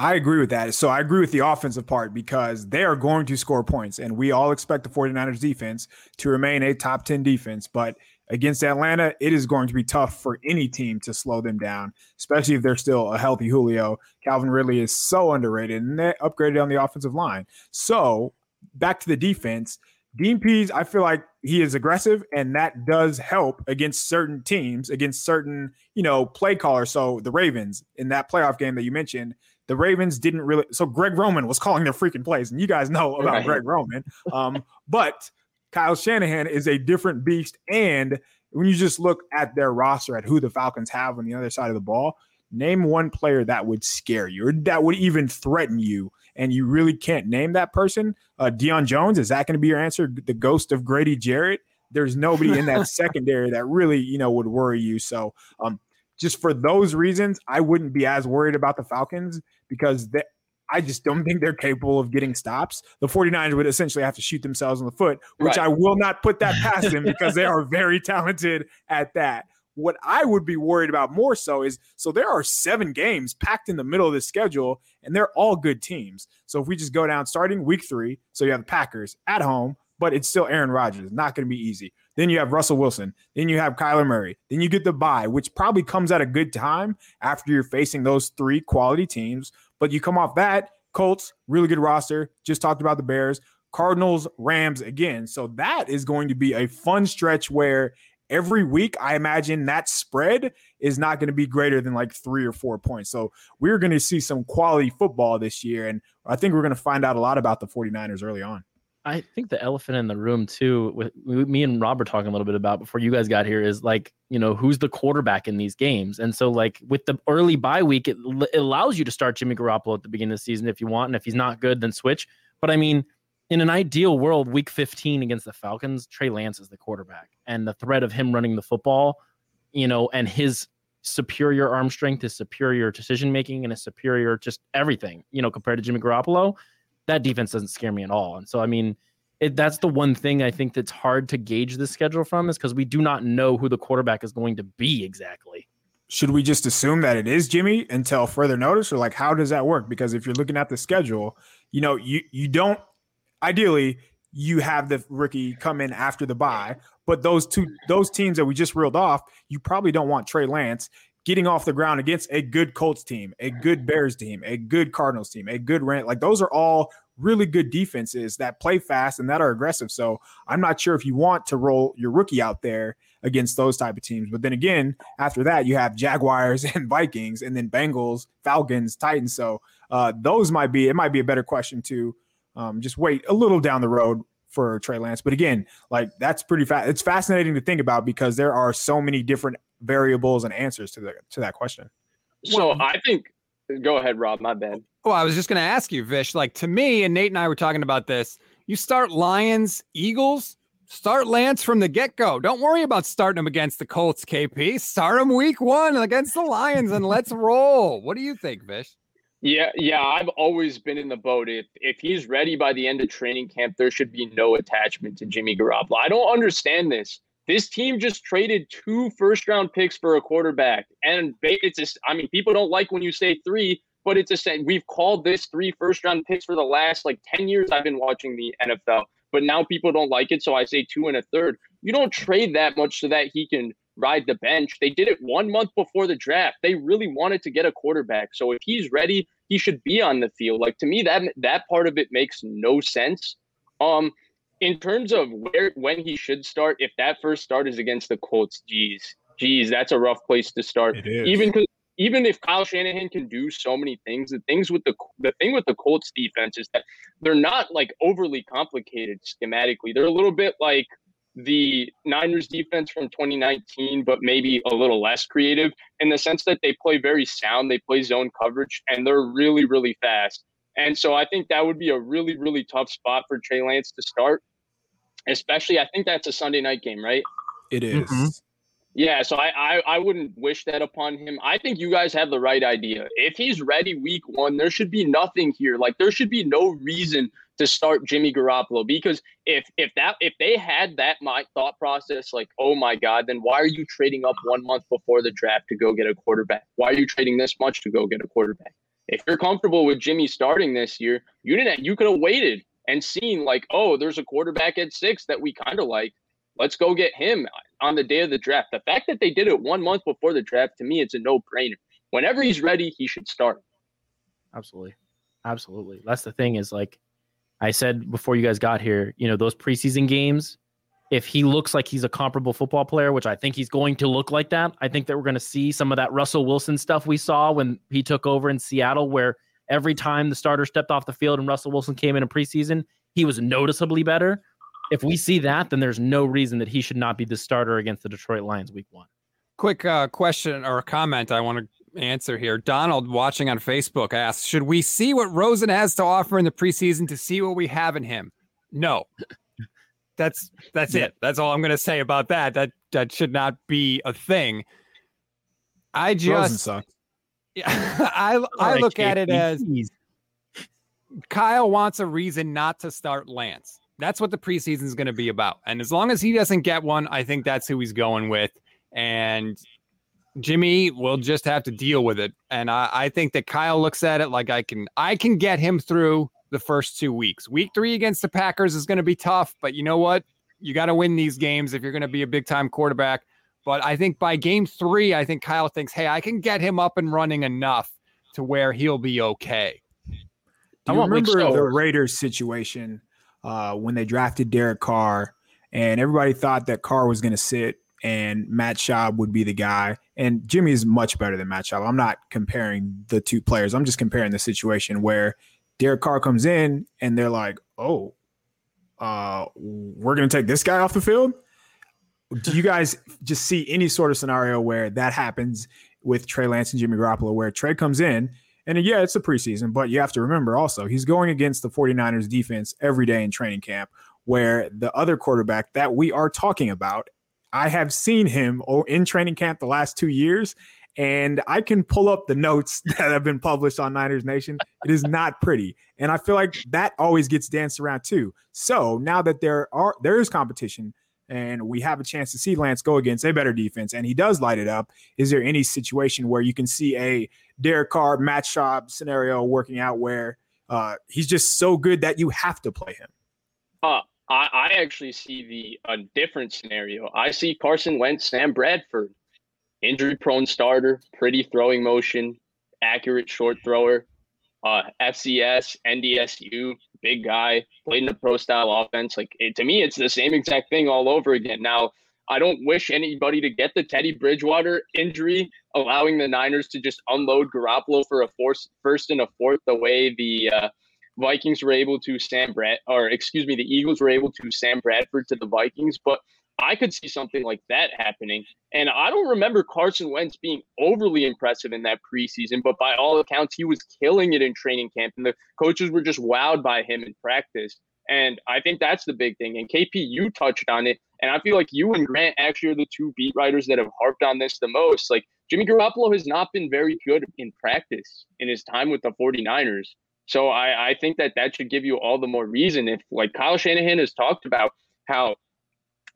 I agree with that. So I agree with the offensive part, because they are going to score points, and we all expect the 49ers defense to remain a top ten defense. But against Atlanta, it is going to be tough for any team to slow them down, especially if they're still a healthy Julio. Calvin Ridley is so underrated, and they upgraded on the offensive line. So back to the defense, Dean Pees, I feel like he is aggressive, and that does help against certain teams, against certain, you know, play callers. So the Ravens in that playoff game that you mentioned, the Ravens didn't really – so Greg Roman was calling their freaking plays, and you guys know about right. Greg Roman. Um, but Kyle Shanahan is a different beast, and when you just look at their roster, at who the Falcons have on the other side of the ball, name one player that would scare you or that would even threaten you, and you really can't name that person. Uh, Deion Jones, is that going to be your answer? The ghost of Grady Jarrett? There's nobody in that secondary that really, you know, would worry you. So um, just for those reasons, I wouldn't be as worried about the Falcons, because they, I just don't think they're capable of getting stops. The 49ers would essentially have to shoot themselves in the foot, which right. I will not put that past them, because they are very talented at that. What I would be worried about more so is, so there are seven games packed in the middle of the schedule, and they're all good teams. So if we just go down starting week three, so you have the Packers at home, but it's still Aaron Rodgers. Not going to be easy. Then you have Russell Wilson. Then you have Kyler Murray. Then you get the bye, which probably comes at a good time after you're facing those three quality teams. But you come off that, Colts, really good roster. Just talked about the Bears. Cardinals, Rams again. So that is going to be a fun stretch where every week, I imagine that spread is not going to be greater than like three or four points. So we're going to see some quality football this year. And I think we're going to find out a lot about the 49ers early on. I think the elephant in the room too, with me and Rob were talking a little bit about before you guys got here, is like, you know, who's the quarterback in these games? And so like with the early bye week, it, it allows you to start Jimmy Garoppolo at the beginning of the season if you want. And if he's not good, then switch. But I mean, in an ideal world, week fifteen against the Falcons, Trey Lance is the quarterback, and the threat of him running the football, you know, and his superior arm strength, his superior decision-making, and his superior just everything, you know, compared to Jimmy Garoppolo, that defense doesn't scare me at all. And so, I mean, it, that's the one thing I think that's hard to gauge the schedule from, is because we do not know who the quarterback is going to be exactly. Should we just assume that it is Jimmy until further notice, or like, how does that work? Because if you're looking at the schedule, you know, you, you don't, ideally, you have the rookie come in after the bye, but those two, those teams that we just reeled off, you probably don't want Trey Lance getting off the ground against a good Colts team, a good Bears team, a good Cardinals team, a good Rams. Like those are all really good defenses that play fast and that are aggressive. So I'm not sure if you want to roll your rookie out there against those type of teams. But then again, after that, you have Jaguars and Vikings, and then Bengals, Falcons, Titans. So uh, those might be, it might be a better question to, Um, just wait a little down the road for Trey Lance. But again, like that's pretty fast. It's fascinating to think about because there are so many different variables and answers to the, to that question. So well, I think, go ahead, Rob, my bad. Well, I was just going to ask you, Vish, like to me, and Nate and I were talking about this, you start Lions, Eagles, start Lance from the get-go. Don't worry about starting him against the Colts, K P. Start him week one against the Lions and let's roll. What do you think, Vish? Yeah, yeah, I've always been in the boat. If if he's ready by the end of training camp, there should be no attachment to Jimmy Garoppolo. I don't understand this. This team just traded two first-round picks for a quarterback. And it's just, I mean, people don't like when you say three, but it's a, we've called this three first-round picks for the last, like, ten years I've been watching the N F L. But now people don't like it, so I say two and a third. You don't trade that much so that he can ride the bench. They did it one month before the draft. They really wanted to get a quarterback. So if he's ready, he should be on the field. Like to me, that that part of it makes no sense. Um, in terms of where when he should start, if that first start is against the Colts, geez, geez, that's a rough place to start. It is. Even because even if Kyle Shanahan can do so many things, the things with the the thing with the Colts defense is that they're not like overly complicated schematically. They're a little bit like the Niners defense from twenty nineteen, but maybe a little less creative in the sense that they play very sound. They play zone coverage and they're really, really fast. And so I think that would be a really, really tough spot for Trey Lance to start, especially I think that's a Sunday night game, right? It is. Mm-hmm. Yeah. So I, I, I wouldn't wish that upon him. I think you guys have the right idea. If he's ready week one, there should be nothing here. Like there should be no reason to start Jimmy Garoppolo, because if if that if they had that my thought process, like, oh my God, then why are you trading up one month before the draft to go get a quarterback? Why are you trading this much to go get a quarterback? If you're comfortable with Jimmy starting this year, you didn't you could have waited and seen like, oh, there's a quarterback at six that we kind of like. Let's go get him on the day of the draft. The fact that they did it one month before the draft, to me, it's a no-brainer. Whenever he's ready, he should start. Absolutely, absolutely. That's the thing is like, I said before you guys got here, you know, those preseason games, if he looks like he's a comparable football player, which I think he's going to look like that, I think that we're going to see some of that Russell Wilson stuff we saw when he took over in Seattle, where every time the starter stepped off the field and Russell Wilson came in in preseason, he was noticeably better. If we see that, then there's no reason that he should not be the starter against the Detroit Lions week one. Quick uh, question or a comment I want to answer here. Donald watching on Facebook asks, should we see what Rosen has to offer in the preseason to see what we have in him? No. That's that's yeah. it. That's all I'm gonna say about that. That that should not be a thing. I just Rosen sucks. Yeah, I I look K P. At it as Kyle wants a reason not to start Lance. That's what the preseason is gonna be about. And as long as he doesn't get one, I think that's who he's going with. And Jimmy will just have to deal with it. And I, I think that Kyle looks at it like I can I can get him through the first two weeks. Week three against the Packers is going to be tough, but you know what? You got to win these games if you're going to be a big-time quarterback. But I think by game three, I think Kyle thinks, hey, I can get him up and running enough to where he'll be okay. I remember the Raiders situation uh, when they drafted Derek Carr, and everybody thought that Carr was going to sit and Matt Schaub would be the guy. And Jimmy is much better than Matt Schaub. I'm not comparing the two players. I'm just comparing the situation where Derek Carr comes in and they're like, oh, uh, we're going to take this guy off the field. Do you guys just see any sort of scenario where that happens with Trey Lance and Jimmy Garoppolo, where Trey comes in and yeah, it's the preseason, but you have to remember also he's going against the 49ers defense every day in training camp, where the other quarterback that we are talking about, I have seen him in training camp the last two years, and I can pull up the notes that have been published on Niners Nation. It is not pretty. And I feel like that always gets danced around too. So now that there are, there is competition and we have a chance to see Lance go against a better defense, and he does light it up, is there any situation where you can see a Derek Carr, Matt Schaub scenario working out where uh, he's just so good that you have to play him? Uh, I, I actually see the a different scenario. I see Carson Wentz, Sam Bradford, injury-prone starter, pretty throwing motion, accurate short thrower, uh, F C S, N D S U, big guy, played in a pro-style offense. Like it, to me, it's the same exact thing all over again. Now, I don't wish anybody to get the Teddy Bridgewater injury, allowing the Niners to just unload Garoppolo for a force, first and a fourth the way the uh, – Vikings were able to Sam Brad, or excuse me, the Eagles were able to Sam Bradford to the Vikings, but I could see something like that happening. And I don't remember Carson Wentz being overly impressive in that preseason, but by all accounts, he was killing it in training camp, and the coaches were just wowed by him in practice. And I think that's the big thing. And K P, you touched on it, and I feel like you and Grant actually are the two beat writers that have harped on this the most. Like Jimmy Garoppolo has not been very good in practice in his time with the 49ers. So I, I think that that should give you all the more reason if, like, Kyle Shanahan has talked about how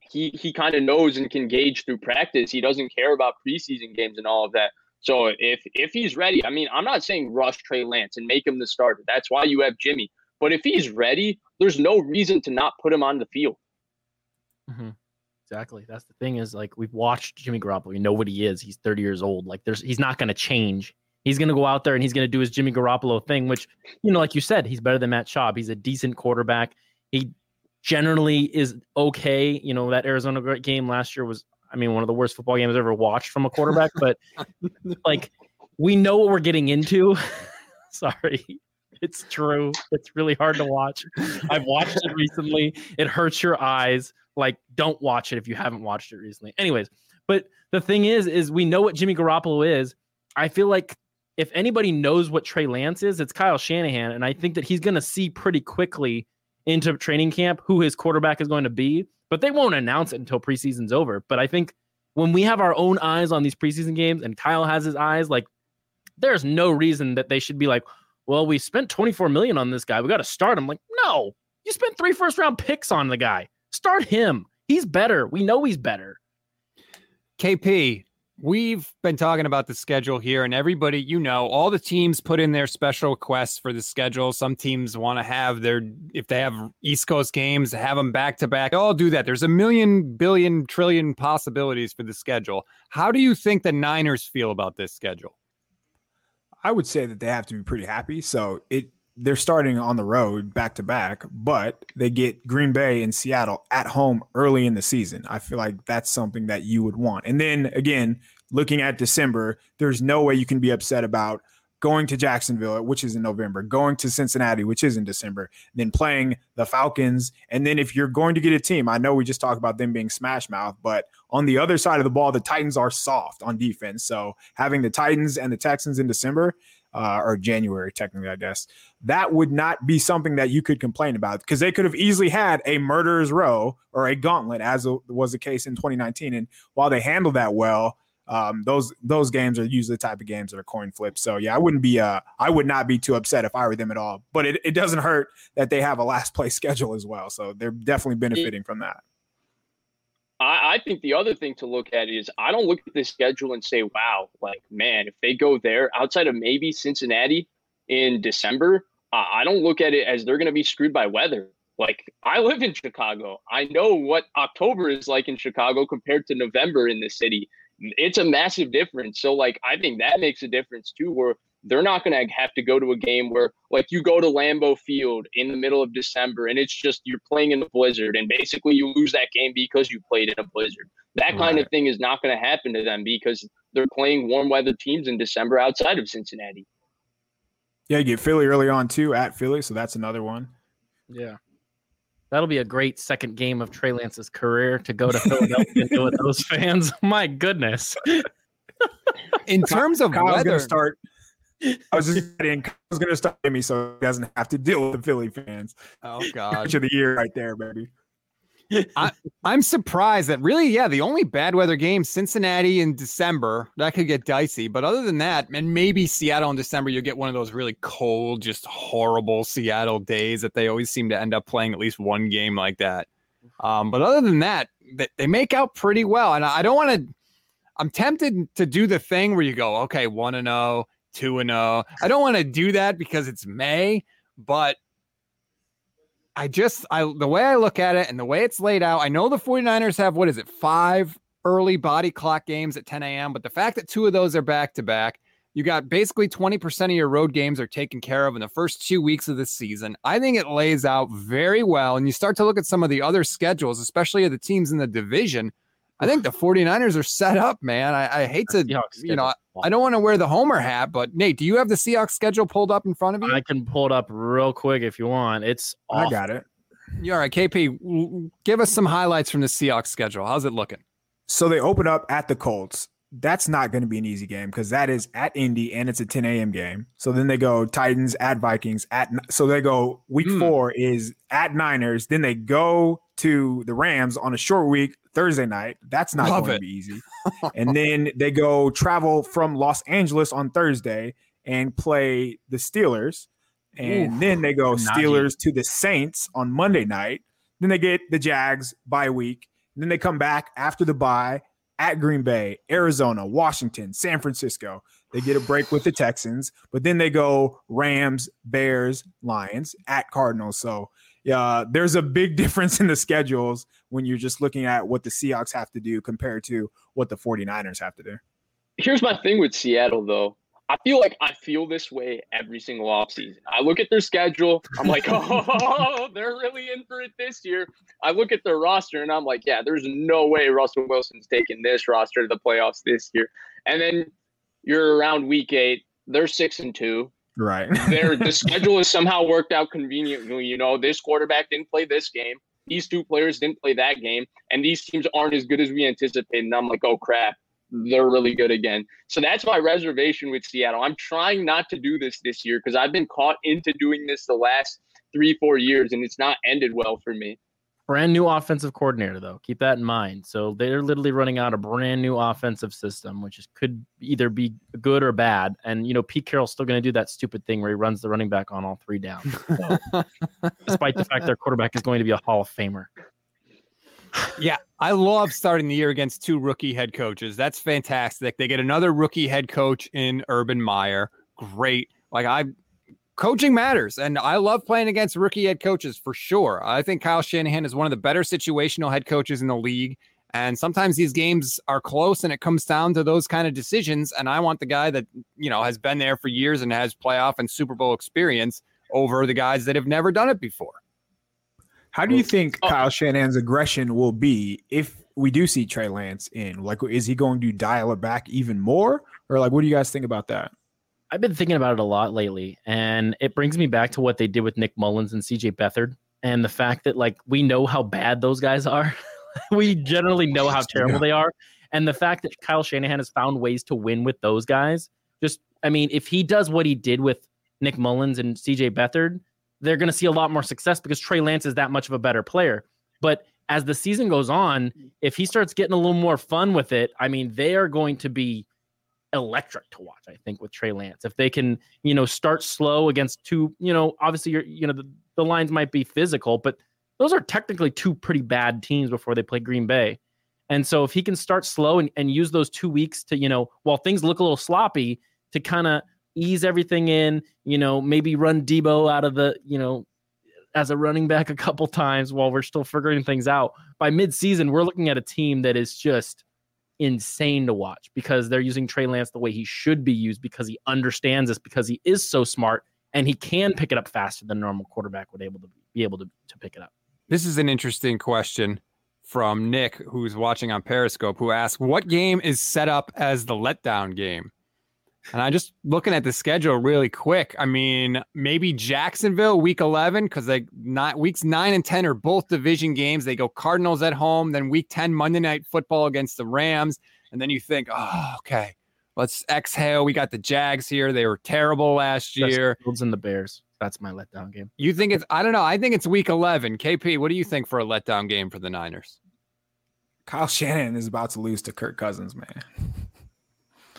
he he kind of knows and can gauge through practice. He doesn't care about preseason games and all of that. So if if he's ready, I mean, I'm not saying rush Trey Lance and make him the starter. That's why you have Jimmy. But if he's ready, there's no reason to not put him on the field. Mm-hmm. Exactly. That's the thing is, like, we've watched Jimmy Garoppolo. You know what he is. He's thirty years old. Like, there's he's not going to change. He's going to go out there and he's going to do his Jimmy Garoppolo thing, which, you know, like you said, he's better than Matt Schaub. He's a decent quarterback. He generally is okay. You know, that Arizona game last year was, I mean, one of the worst football games I've ever watched from a quarterback. But, like, we know what we're getting into. Sorry. It's true. It's really hard to watch. I've watched it recently. It hurts your eyes. Like, don't watch it if you haven't watched it recently. Anyways, but the thing is, is we know what Jimmy Garoppolo is. I feel like if anybody knows what Trey Lance is, it's Kyle Shanahan. And I think that he's going to see pretty quickly into training camp who his quarterback is going to be, but they won't announce it until preseason's over. But I think when we have our own eyes on these preseason games and Kyle has his eyes, like there's no reason that they should be like, well, we spent twenty-four million dollars on this guy. We got to start him. Like, no, you spent three first round picks on the guy. Start him. He's better. We know he's better. K P. We've been talking about the schedule here, and everybody, you know, all the teams put in their special requests for the schedule. Some teams want to have their, if they have East Coast games, have them back to back. They all do that. There's a million, billion, trillion possibilities for the schedule. How do you think the Niners feel about this schedule? I would say that they have to be pretty happy. So it they're starting on the road back to back, but they get Green Bay and Seattle at home early in the season. I feel like that's something that you would want. And then again, looking at December, there's no way you can be upset about going to Jacksonville, which is in November, going to Cincinnati, which is in December, then playing the Falcons. And then if you're going to get a team, I know we just talked about them being smash mouth, but on the other side of the ball, the Titans are soft on defense. So having the Titans and the Texans in December, Uh, or January, technically, I guess, that would not be something that you could complain about because they could have easily had a murderer's row or a gauntlet, as was the case in twenty nineteen. And while they handled that well, um, those those games are usually the type of games that are coin flips. So, yeah, I wouldn't be uh, I would not be too upset if I were them at all. But it, it doesn't hurt that they have a last place schedule as well. So they're definitely benefiting from that. I think the other thing to look at is I don't look at this schedule and say, wow, like, man, if they go there outside of maybe Cincinnati in December, uh, I don't look at it as they're going to be screwed by weather. Like, I live in Chicago. I know what October is like in Chicago compared to November in the city. It's a massive difference. So, like, I think that makes a difference, too, where they're not going to have to go to a game where, like, you go to Lambeau Field in the middle of December and it's just you're playing in a blizzard and basically you lose that game because you played in a blizzard. That kind right. of thing is not going to happen to them because they're playing warm weather teams in December outside of Cincinnati. Yeah, you get Philly early on too, at Philly, so that's another one. Yeah. That'll be a great second game of Trey Lance's career to go to Philadelphia and do with those fans. My goodness. In terms of Kyle's weather, gonna start, I was just saying, Kyle's going to start me so he doesn't have to deal with the Philly fans. Oh, God. Coach of the year right there, baby. I, I'm surprised that really, yeah, the only bad weather game, Cincinnati in December, that could get dicey. But other than that, and maybe Seattle in December, you'll get one of those really cold, just horrible Seattle days that they always seem to end up playing at least one game like that. Um, but other than that, they, they make out pretty well. And I, I don't want to, I'm tempted to do the thing where you go, okay, one and oh, two and oh. I don't want to do that because it's May, but I just, I the way I look at it and the way it's laid out, I know the 49ers have, what is it, five early body clock games at ten a.m., but the fact that two of those are back-to-back, you got basically twenty percent of your road games are taken care of in the first two weeks of the season. I think it lays out very well, and you start to look at some of the other schedules, especially of the teams in the division. I think the 49ers are set up, man. I, I hate to, you know, I don't want to wear the Homer hat, but Nate, do you have the Seahawks schedule pulled up in front of you? I can pull it up real quick if you want. It's awful. I got it. Yeah, all right, K P, give us some highlights from the Seahawks schedule. How's it looking? So they open up at the Colts. That's not going to be an easy game because that is at Indy and it's a ten a.m. game. So then they go Titans at Vikings at. So they go week mm. four is at Niners. Then they go to the Rams on a short week Thursday night. That's not Love going it. to be easy. And then they go travel from Los Angeles on Thursday and play the Steelers. And Ooh, then they go Steelers to the Saints on Monday night. Then they get the Jags bye week. Then they come back after the bye at Green Bay, Arizona, Washington, San Francisco. They get a break with the Texans, but then they go Rams, Bears, Lions at Cardinals. So yeah, there's a big difference in the schedules when you're just looking at what the Seahawks have to do compared to what the 49ers have to do. Here's my thing with Seattle, though. I feel like I feel this way every single offseason. I look at their schedule. I'm like, oh, they're really in for it this year. I look at their roster, and I'm like, yeah, there's no way Russell Wilson's taking this roster to the playoffs this year. And then you're around week eight. They're six and two. Right. There, the schedule is somehow worked out conveniently. You know, this quarterback didn't play this game. These two players didn't play that game. And these teams aren't as good as we anticipated. And I'm like, oh, crap, they're really good again. So that's my reservation with Seattle. I'm trying not to do this this year because I've been caught into doing this the last three, four years, and it's not ended well for me. Brand new offensive coordinator, though. Keep that in mind. So they're literally running out a brand new offensive system, which is, could either be good or bad. And, you know, Pete Carroll's still going to do that stupid thing where he runs the running back on all three down. So, despite the fact their quarterback is going to be a Hall of Famer. Yeah, I love starting the year against two rookie head coaches. That's fantastic. They get another rookie head coach in Urban Meyer. Great. Like, I coaching matters, and I love playing against rookie head coaches for sure. I think Kyle Shanahan is one of the better situational head coaches in the league, and sometimes these games are close, and it comes down to those kind of decisions, and I want the guy that, you know, has been there for years and has playoff and Super Bowl experience over the guys that have never done it before. How do you think oh. Kyle Shanahan's aggression will be if we do see Trey Lance in? Like, is he going to dial it back even more? Or, like, what do you guys think about that? I've been thinking about it a lot lately, and it brings me back to what they did with Nick Mullins and C J Beathard, and the fact that, like, we know how bad those guys are. We generally know how terrible they are. And the fact that Kyle Shanahan has found ways to win with those guys. Just, I mean, if he does what he did with Nick Mullins and C J Beathard, they're going to see a lot more success because Trey Lance is that much of a better player. But as the season goes on, if he starts getting a little more fun with it, I mean, they are going to be electric to watch, I think, with Trey Lance. If they can, you know, start slow against two, you know, obviously, you're, you know, the, the lines might be physical, but those are technically two pretty bad teams before they play Green Bay. And so if he can start slow and, and use those two weeks to, you know, while things look a little sloppy, to kind of ease everything in, you know, maybe run Debo out of the, you know, as a running back a couple times while we're still figuring things out. By midseason, we're looking at a team that is just insane to watch because they're using Trey Lance the way he should be used, because he understands this, because he is so smart and he can pick it up faster than a normal quarterback would able to be able to, to pick it up. This is an interesting question from Nick, who's watching on Periscope, who asks, what game is set up as the letdown game? And I'm just looking at the schedule really quick. I mean, maybe Jacksonville week eleven, because they not weeks nine and ten are both division games. They go Cardinals at home, then week ten Monday Night Football against the Rams, and then you think, oh, okay, let's exhale. We got the Jags here; they were terrible last year. Fields and the Bears. That's my letdown game. You think it's? I don't know. I think it's week eleven. K P, what do you think for a letdown game for the Niners? Kyle Shanahan is about to lose to Kirk Cousins, man.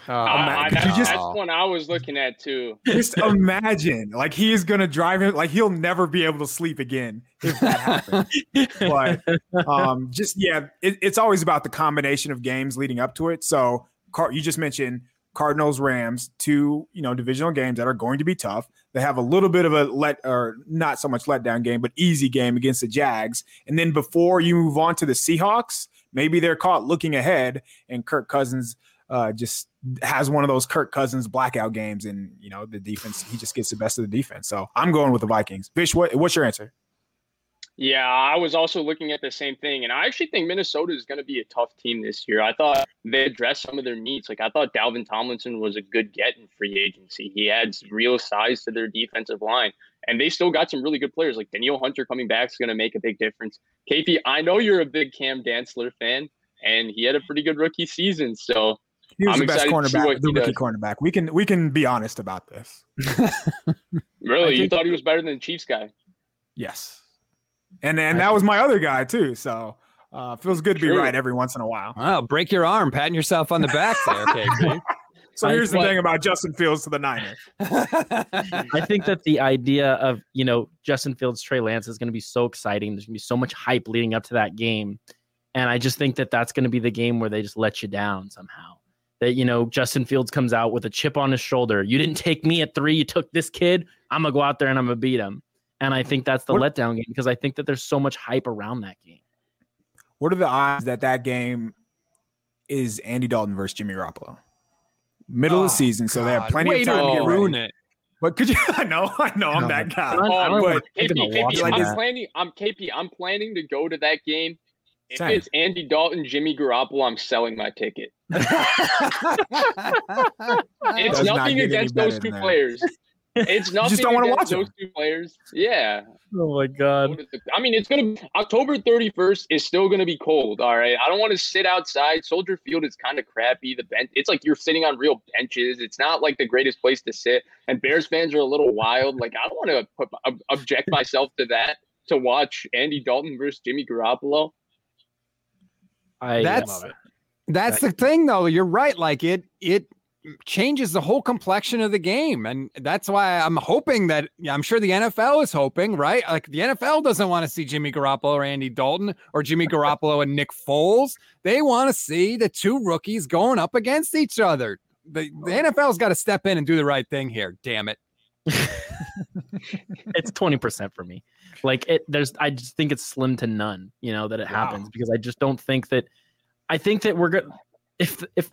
Oh, I, I, that's just, one I was looking at too. Just imagine, like he is gonna drive him, like he'll never be able to sleep again if that happens. But um, just yeah, it, it's always about the combination of games leading up to it. So Car- you just mentioned Cardinals, Rams, two you know divisional games that are going to be tough. They have a little bit of a let or not so much letdown game, but easy game against the Jags, and then before you move on to the Seahawks, maybe they're caught looking ahead, and Kirk Cousins. Uh, just has one of those Kirk Cousins blackout games, and you know the defense. He just gets the best of the defense. So I'm going with the Vikings. Vish, what, what's your answer? Yeah, I was also looking at the same thing, and I actually think Minnesota is going to be a tough team this year. I thought they addressed some of their needs. Like I thought Dalvin Tomlinson was a good get in free agency. He adds real size to their defensive line, and they still got some really good players. Like Danielle Hunter coming back is going to make a big difference. K P, I know you're a big Cam Dantzler fan, and he had a pretty good rookie season, so. He was I'm the best cornerback, the rookie does. cornerback. We can we can be honest about this. Really? You thought he was better than the Chiefs guy? Yes. And and that was my other guy, too. So uh feels good True. to be right every once in a while. Oh, break your arm. Patting yourself on the back there, K P. So here's the thing about Justin Fields to the Niners. I think that the idea of, you know, Justin Fields, Trey Lance is going to be so exciting. There's going to be so much hype leading up to that game. And I just think that that's going to be the game where they just let you down somehow. That, you know, Justin Fields comes out with a chip on his shoulder. You didn't take me at three. You took this kid. I'm going to go out there and I'm going to beat him. And I think that's the what, letdown game because I think that there's so much hype around that game. What are the odds that that game is Andy Dalton versus Jimmy Garoppolo? Middle oh, of the season, God. so they have plenty Wait, of time oh, to get ruin it. But could you? I know, I know, I'm that guy. K P, I'm planning to go to that game. If Same. it's Andy Dalton, Jimmy Garoppolo, I'm selling my ticket. It's Does nothing against those two players. It's nothing just don't against watch those them. two players. Yeah. Oh, my God. I mean, it's going to – October thirty-first is still going to be cold, all right? I don't want to sit outside. Soldier Field is kind of crappy. The bench, it's like you're sitting on real benches. It's not, like, the greatest place to sit. And Bears fans are a little wild. Like, I don't want to put ob- object myself to that to watch Andy Dalton versus Jimmy Garoppolo. I that's, love it. That's the thing, though. You're right. Like it, it changes the whole complexion of the game, and that's why I'm hoping that I'm sure the N F L is hoping, right? Like the N F L doesn't want to see Jimmy Garoppolo or Andy Dalton or Jimmy Garoppolo and Nick Foles. They want to see the two rookies going up against each other. The, the N F L's got to step in and do the right thing here. Damn it. It's twenty percent for me. Like it, there's, I just think it's slim to none, you know, that it wow. happens because I just don't think that, I think that we're good. If, if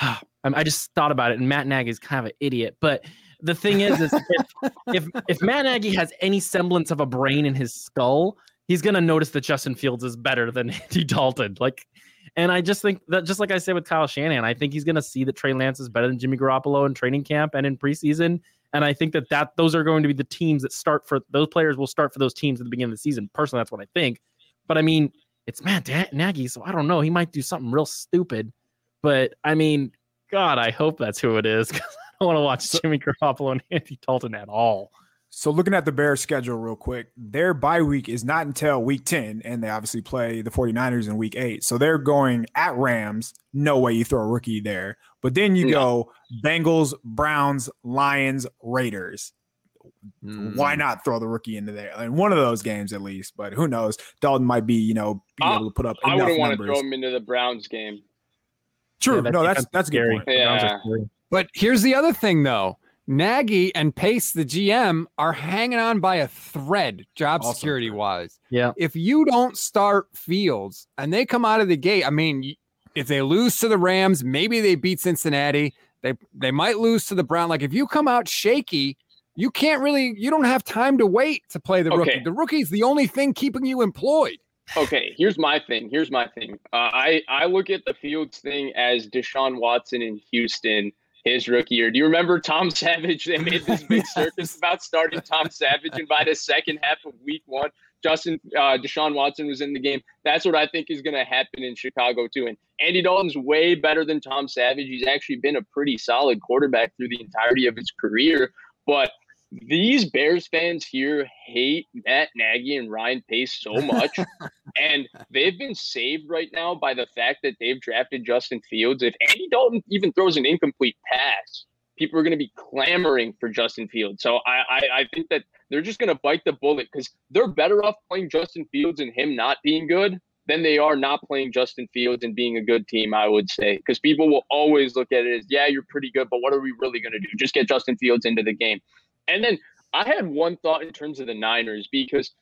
oh, I just thought about it and Matt Nagy is kind of an idiot, but the thing is, is if, if, if Matt Nagy has any semblance of a brain in his skull, he's going to notice that Justin Fields is better than Andy Dalton. Like, and I just think that just like I said with Kyle Shanahan, I think he's going to see that Trey Lance is better than Jimmy Garoppolo in training camp and in preseason. And I think that, that those are going to be the teams that start for those players will start for those teams at the beginning of the season. Personally, that's what I think. But I mean, it's Matt Nagy, so I don't know. He might do something real stupid. But I mean, God, I hope that's who it is because I don't want to watch so, Jimmy Garoppolo and Andy Dalton at all. So looking at the Bears schedule real quick, their bye week is not until week ten, and they obviously play the 49ers in week eight. So they're going at Rams. No way you throw a rookie there. But then you yeah. go Bengals, Browns, Lions, Raiders. Mm. Why not throw the rookie into there? I mean, one of those games at least, but who knows? Dalton might be, you know, be uh, able to put up enough I wouldn't want numbers. to throw him into the Browns game. True. Yeah, that's, no, that's that's a good point. Yeah. But here's the other thing, though. Nagy and Pace, the G M, are hanging on by a thread job awesome. security-wise. Yeah. If you don't start Fields and they come out of the gate, I mean – if they lose to the Rams, maybe they beat Cincinnati. They they might lose to the Browns. Like, if you come out shaky, you can't really, you don't have time to wait to play the okay. rookie. The rookie's the only thing keeping you employed. Okay, here's my thing. Here's my thing. Uh, I, I look at the Fields thing as Deshaun Watson in Houston, his rookie year. Do you remember Tom Savage? They made this big yes. circus about starting Tom Savage, and by the second half of week one, Justin uh, Deshaun Watson was in the game. That's what I think is going to happen in Chicago too. And Andy Dalton's way better than Tom Savage. He's actually been a pretty solid quarterback through the entirety of his career. But these Bears fans here hate Matt Nagy and Ryan Pace so much. And they've been saved right now by the fact that they've drafted Justin Fields. If Andy Dalton even throws an incomplete pass, people are going to be clamoring for Justin Fields. So I, I, I think that they're just going to bite the bullet, because they're better off playing Justin Fields and him not being good than they are not playing Justin Fields and being a good team, I would say. Because people will always look at it as, yeah, you're pretty good, but what are we really going to do? Just get Justin Fields into the game. And then I had one thought in terms of the Niners, because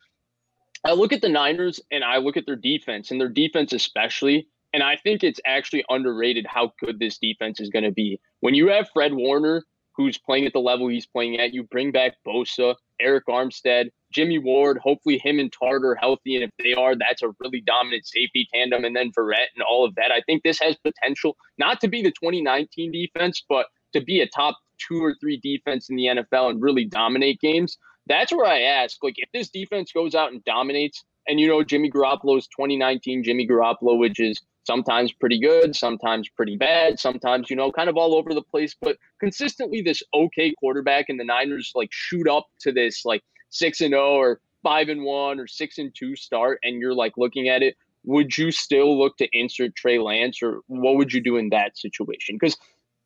I look at the Niners and I look at their defense, and their defense especially, and I think it's actually underrated how good this defense is going to be. When you have Fred Warner, who's playing at the level he's playing at, you bring back Bosa, Eric Armstead, Jimmy Ward, hopefully him and Tarter are healthy, and if they are, that's a really dominant safety tandem, and then Verrett and all of that. I think this has potential not to be the twenty nineteen defense, but to be a top two or three defense in the N F L and really dominate games. That's where I ask, like, if this defense goes out and dominates, and you know Jimmy Garoppolo's twenty nineteen Jimmy Garoppolo, which is sometimes pretty good, sometimes pretty bad, sometimes, you know, kind of all over the place, but consistently this okay quarterback, and the Niners like shoot up to this like six and oh or five and one or six and two start, and you're like looking at it, would you still look to insert Trey Lance, or what would you do in that situation? Because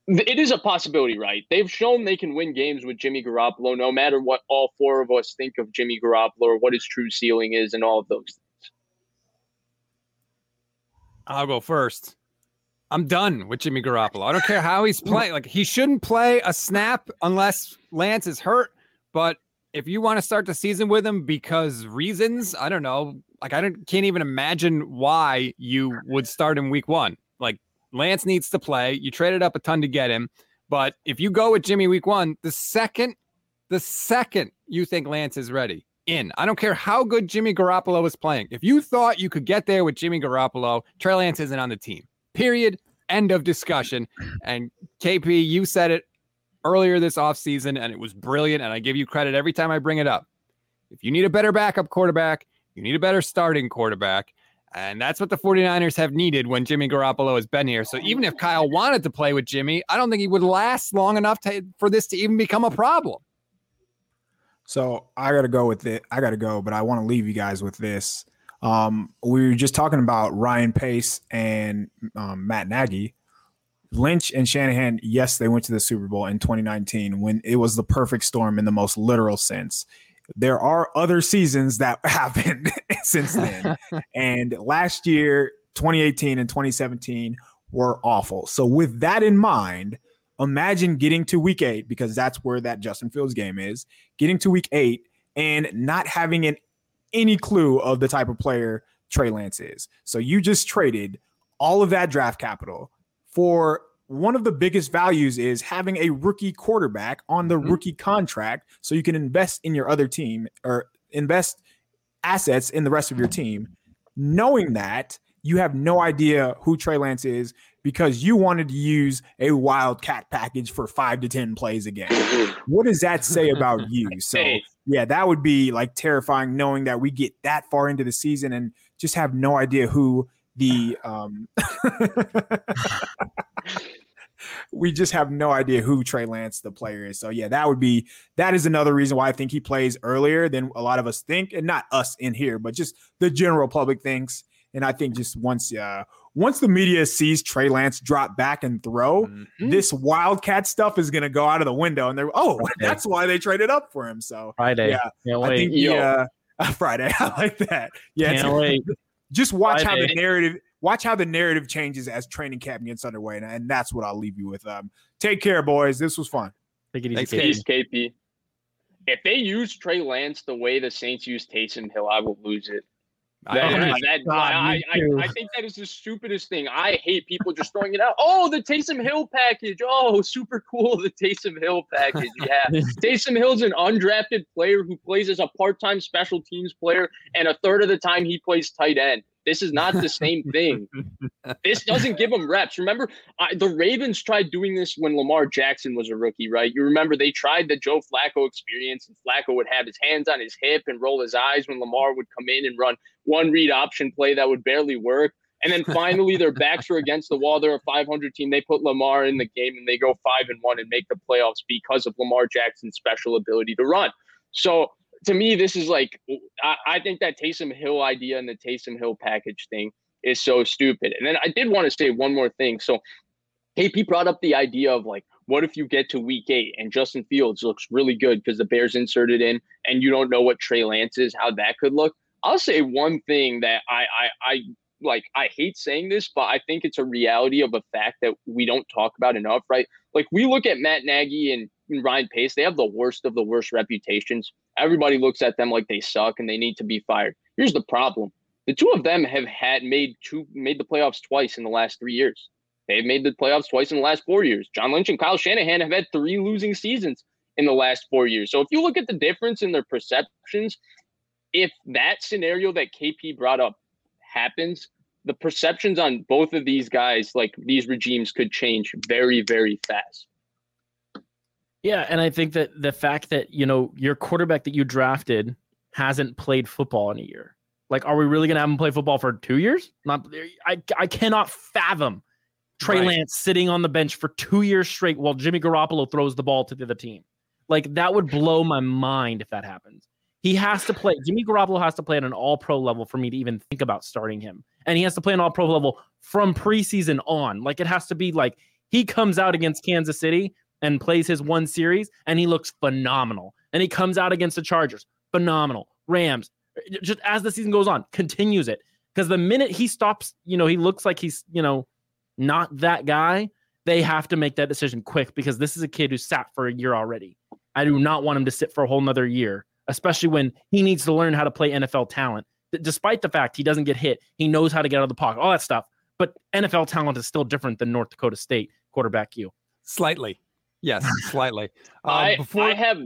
it is a possibility, right? They've shown they can win games with Jimmy Garoppolo, no matter what all four of us think of Jimmy Garoppolo or what his true ceiling is and all of those things. I'll go first. I'm done with Jimmy Garoppolo. I don't care how he's playing. Like, he shouldn't play a snap unless Lance is hurt. But if you want to start the season with him because reasons, I don't know. Like, I don't, can't even imagine why you would start in week one. Like, Lance needs to play. You traded up a ton to get him. But if you go with Jimmy week one, the second, the second you think Lance is ready, in. I don't care how good Jimmy Garoppolo is playing. If you thought you could get there with Jimmy Garoppolo, Trey Lance isn't on the team. Period. End of discussion. And K P, you said it earlier this offseason, and it was brilliant, and I give you credit every time I bring it up. If you need a better backup quarterback, you need a better starting quarterback. And that's what the 49ers have needed when Jimmy Garoppolo has been here. So even if Kyle wanted to play with Jimmy, I don't think he would last long enough to, for this to even become a problem. So I got to go with it. I got to go, but I want to leave you guys with this. Um, we were just talking about Ryan Pace and um, Matt Nagy. Lynch and Shanahan, yes, they went to the Super Bowl in twenty nineteen when it was the perfect storm in the most literal sense. There are other seasons that happened since then. And last year, twenty eighteen and twenty seventeen were awful. So with that in mind, imagine getting to week eight, because that's where that Justin Fields game is, getting to week eight and not having an, any clue of the type of player Trey Lance is. So you just traded all of that draft capital for one of the biggest values is having a rookie quarterback on the mm-hmm. rookie contract, so you can invest in your other team or invest assets in the rest of your team, knowing that you have no idea who Trey Lance is because you wanted to use a wildcat package for five to ten plays a game. What does that say about you? So, yeah, that would be like terrifying, knowing that we get that far into the season and just have no idea who the um we just have no idea who Trey Lance the player is. So yeah, that would be that is another reason why I think he plays earlier than a lot of us think, and not us in here, but just the general public thinks. And I think just once uh once the media sees Trey Lance drop back and throw, mm-hmm. this wildcat stuff is gonna go out of the window, and they're oh Friday. That's why they traded up for him. So Friday, yeah, can't I wait. think yeah uh, Friday, I like that. Yeah, can't wait. Just watch Friday. how the narrative. Watch how the narrative changes as training camp gets underway, and, and that's what I'll leave you with. Um, take care, boys. This was fun. Take it easy, Thanks, K P. K P. If they use Trey Lance the way the Saints use Taysom Hill, I will lose it. That oh is, that, God, I, I, I think that is the stupidest thing. I hate people just throwing it out. Oh, the Taysom Hill package. Oh, super cool. The Taysom Hill package. Yeah. Taysom Hill's an undrafted player who plays as a part-time special teams player, and a third of the time he plays tight end. This is not the same thing. This doesn't give them reps. Remember, I, the Ravens tried doing this when Lamar Jackson was a rookie, right? You remember they tried the Joe Flacco experience, and Flacco would have his hands on his hip and roll his eyes when Lamar would come in and run one read option play that would barely work. And then finally their backs were against the wall. They're a five hundred team. They put Lamar in the game, and they go five and one and make the playoffs because of Lamar Jackson's special ability to run. So to me, this is like, I, I think that Taysom Hill idea and the Taysom Hill package thing is so stupid. And then I did want to say one more thing. So K P brought up the idea of like, what if you get to week eight and Justin Fields looks really good because the Bears inserted in and you don't know what Trey Lance is, how that could look. I'll say one thing that I, I, I like, I hate saying this, but I think it's a reality of a fact that we don't talk about enough, right? Like we look at Matt Nagy and Ryan Pace, they have the worst of the worst reputations. Everybody looks at them like they suck and they need to be fired. Here's the problem. The two of them have had made two made the playoffs twice in the last three years. They've made the playoffs twice in the last four years. John Lynch and Kyle Shanahan have had three losing seasons in the last four years. So if you look at the difference in their perceptions, if that scenario that K P brought up happens, the perceptions on both of these guys, like these regimes, could change very, very fast. Yeah, and I think that the fact that, you know, your quarterback that you drafted hasn't played football in a year. Like, are we really going to have him play football for two years? Not, I, I cannot fathom Trey right. Lance sitting on the bench for two years straight while Jimmy Garoppolo throws the ball to the other team. Like, that would blow my mind if that happens. He has to play. Jimmy Garoppolo has to play at an all-pro level for me to even think about starting him. And he has to play an all-pro level from preseason on. Like, it has to be like he comes out against Kansas City and plays his one series, and he looks phenomenal. And he comes out against the Chargers, phenomenal. Rams, just as the season goes on, continues it. Because the minute he stops, you know, he looks like he's, you know, not that guy, they have to make that decision quick because this is a kid who sat for a year already. I do not want him to sit for a whole nother year, especially when he needs to learn how to play N F L talent. Despite the fact he doesn't get hit, he knows how to get out of the pocket, all that stuff. But N F L talent is still different than North Dakota State quarterback you. Slightly. Yes, slightly. Um, I, before... I have,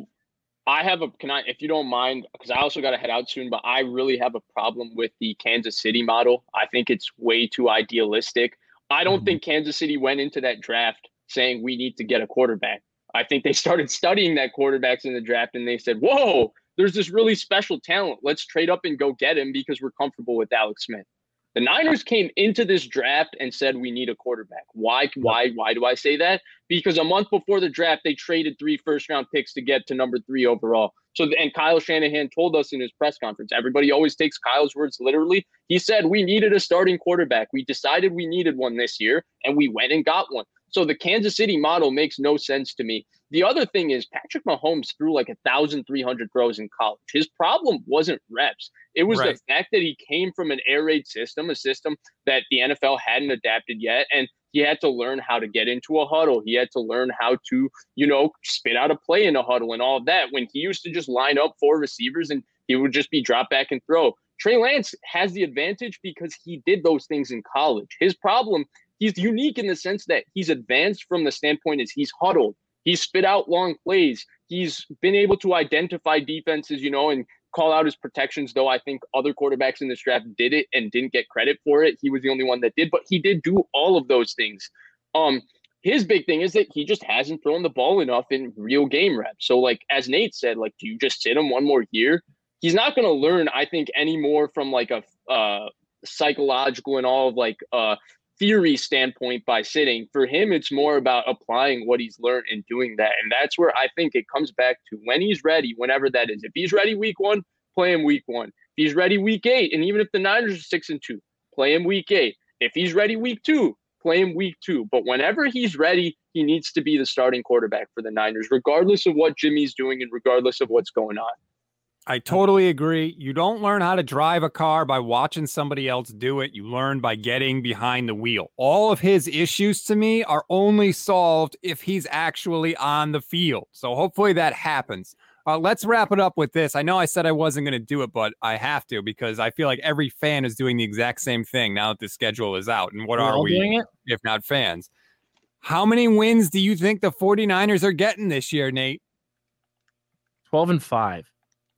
I have a, can I, if you don't mind, because I also got to head out soon, but I really have a problem with the Kansas City model. I think it's way too idealistic. I don't mm-hmm. think Kansas City went into that draft saying we need to get a quarterback. I think they started studying that quarterbacks in the draft and they said, whoa, there's this really special talent. Let's trade up and go get him because we're comfortable with Alex Smith. The Niners came into this draft and said, we need a quarterback. Why, why, why do I say that? Because a month before the draft, they traded three first round picks to get to number three overall. So, and Kyle Shanahan told us in his press conference, everybody always takes Kyle's words literally. He said, we needed a starting quarterback. We decided we needed one this year and we went and got one. So the Kansas City model makes no sense to me. The other thing is Patrick Mahomes threw like one thousand three hundred throws in college. His problem wasn't reps. It was right. the fact that he came from an air raid system, a system that the N F L hadn't adapted yet. And he had to learn how to get into a huddle. He had to learn how to, you know, spit out a play in a huddle and all of that. When he used to just line up four receivers and he would just be drop back and throw. Trey Lance has the advantage because he did those things in college. His problem, he's unique in the sense that he's advanced from the standpoint is he's huddled. He's spit out long plays. He's been able to identify defenses, you know, and call out his protections, though I think other quarterbacks in this draft did it and didn't get credit for it. He was the only one that did, but he did do all of those things. Um, his big thing is that he just hasn't thrown the ball enough in real game reps. So, like, as Nate said, like, do you just sit him one more year? He's not going to learn, I think, any more from, like, a uh, psychological and all of, like, uh, theory standpoint by sitting. For him, it's more about applying what he's learned and doing that. And that's where I think it comes back to when he's ready, whenever that is. If he's ready week one, play him week one. If he's ready week eight, and even if the Niners are six and two, play him week eight. If he's ready week two, play him week two. But whenever he's ready, he needs to be the starting quarterback for the Niners, regardless of what Jimmy's doing and regardless of what's going on. I totally agree. You don't learn how to drive a car by watching somebody else do it. You learn by getting behind the wheel. All of his issues to me are only solved if he's actually on the field. So hopefully that happens. Uh, let's wrap it up with this. I know I said I wasn't going to do it, but I have to because I feel like every fan is doing the exact same thing now that the schedule is out. And what We're are we, if not fans? How many wins do you think the 49ers are getting this year, Nate? twelve and five.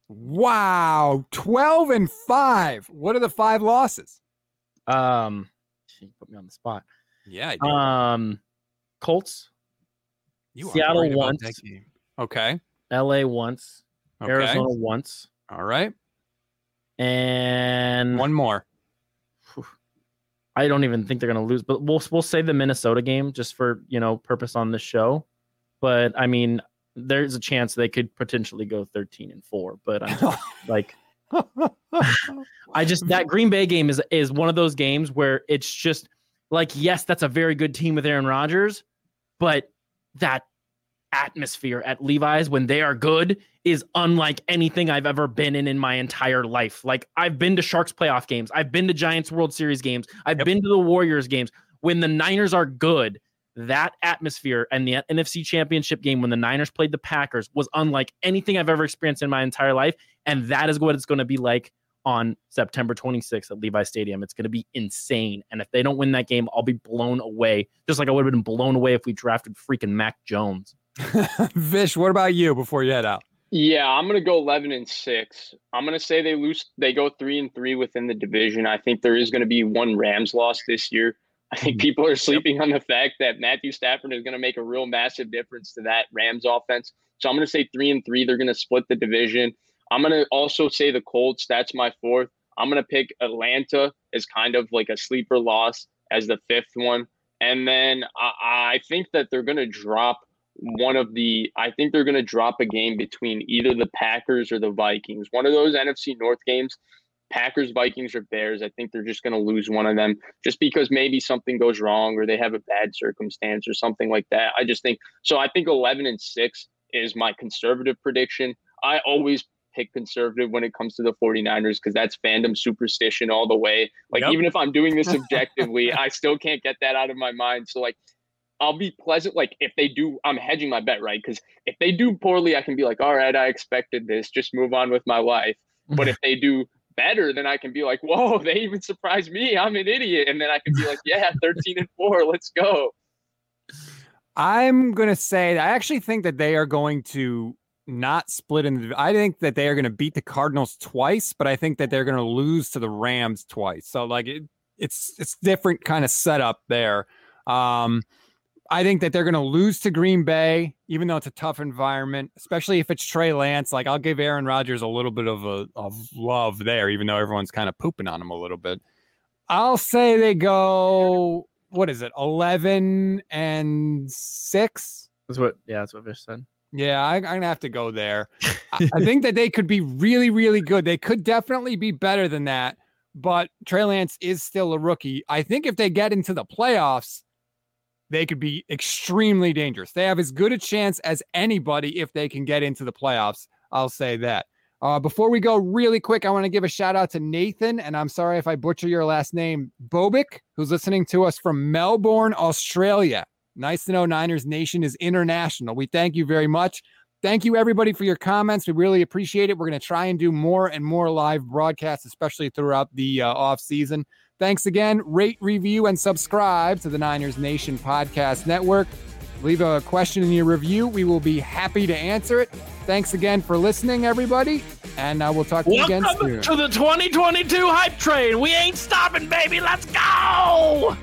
Wow. twelve and five. What are the five losses? Um, she put me on the spot. Yeah. I did. Um, Colts. You Seattle are once. That game. Okay. L A once, okay. Arizona once. All right. And one more. I don't even think they're going to lose, but we'll we'll say the Minnesota game just for, you know, purpose on this show. But I mean, there's a chance they could potentially go thirteen and four, but I'm just, like I just that Green Bay game is is one of those games where it's just like, yes, that's a very good team with Aaron Rodgers, but that atmosphere at Levi's when they are good is unlike anything I've ever been in in my entire life. Like, I've been to Sharks playoff games. I've been to Giants World Series games. I've yep. been to the Warriors games. When the Niners are good, that atmosphere and the N F C Championship game when the Niners played the Packers was unlike anything I've ever experienced in my entire life. And that is what it's going to be like on September twenty-sixth at Levi's Stadium. It's going to be insane. And if they don't win that game, I'll be blown away. Just like I would have been blown away if we drafted freaking Mac Jones. Vish, what about you before you head out? Yeah, I'm going to go eleven and six. I'm going to say they lose. They go three and three within the division. I think there is going to be one Rams loss this year. I think people are sleeping yep. on the fact that Matthew Stafford is going to make a real massive difference to that Rams offense. So I'm going to say three and three. They're going to split the division. I'm going to also say the Colts. That's my fourth. I'm going to pick Atlanta as kind of like a sleeper loss as the fifth one. And then I, I think that they're going to drop one of the, I think they're going to drop a game between either the Packers or the Vikings. One of those N F C North games, Packers, Vikings, or Bears. I think they're just going to lose one of them just because maybe something goes wrong or they have a bad circumstance or something like that. I just think, so I think eleven and six is my conservative prediction. I always pick conservative when it comes to the 49ers because that's fandom superstition all the way. Like, yep. even if I'm doing this objectively, I still can't get that out of my mind. So like, I'll be pleasant. Like, if they do, I'm hedging my bet, right? Because if they do poorly, I can be like, all right, I expected this. Just move on with my life. But if they do better, then I can be like, whoa, they even surprised me. I'm an idiot. And then I can be like, yeah, thirteen and four. Let's go. I'm going to say, I actually think that they are going to not split in the, I think that they are going to beat the Cardinals twice, but I think that they're going to lose to the Rams twice. So, like, it, it's, it's different kind of setup there. Um, I think that they're going to lose to Green Bay, even though it's a tough environment, especially if it's Trey Lance. Like, I'll give Aaron Rodgers a little bit of a of love there, even though everyone's kind of pooping on him a little bit. I'll say they go, what is it, eleven and six? That's what, yeah, that's what Vish said. Yeah, I, I'm going to have to go there. I, I think that they could be really, really good. They could definitely be better than that, but Trey Lance is still a rookie. I think if they get into the playoffs, they could be extremely dangerous. They have as good a chance as anybody if they can get into the playoffs. I'll say that. Uh, before we go really quick, I want to give a shout out to Nathan, and I'm sorry if I butcher your last name, Bobic, who's listening to us from Melbourne, Australia. Nice to know Niners Nation is international. We thank you very much. Thank you, everybody, for your comments. We really appreciate it. We're going to try and do more and more live broadcasts, especially throughout the uh, offseason. Thanks again. Rate, review, and subscribe to the Niners Nation Podcast Network. Leave a question in your review. We will be happy to answer it. Thanks again for listening, everybody, and uh, we'll talk to you again soon. Welcome to the twenty twenty-two Hype Train. We ain't stopping, baby. Let's go!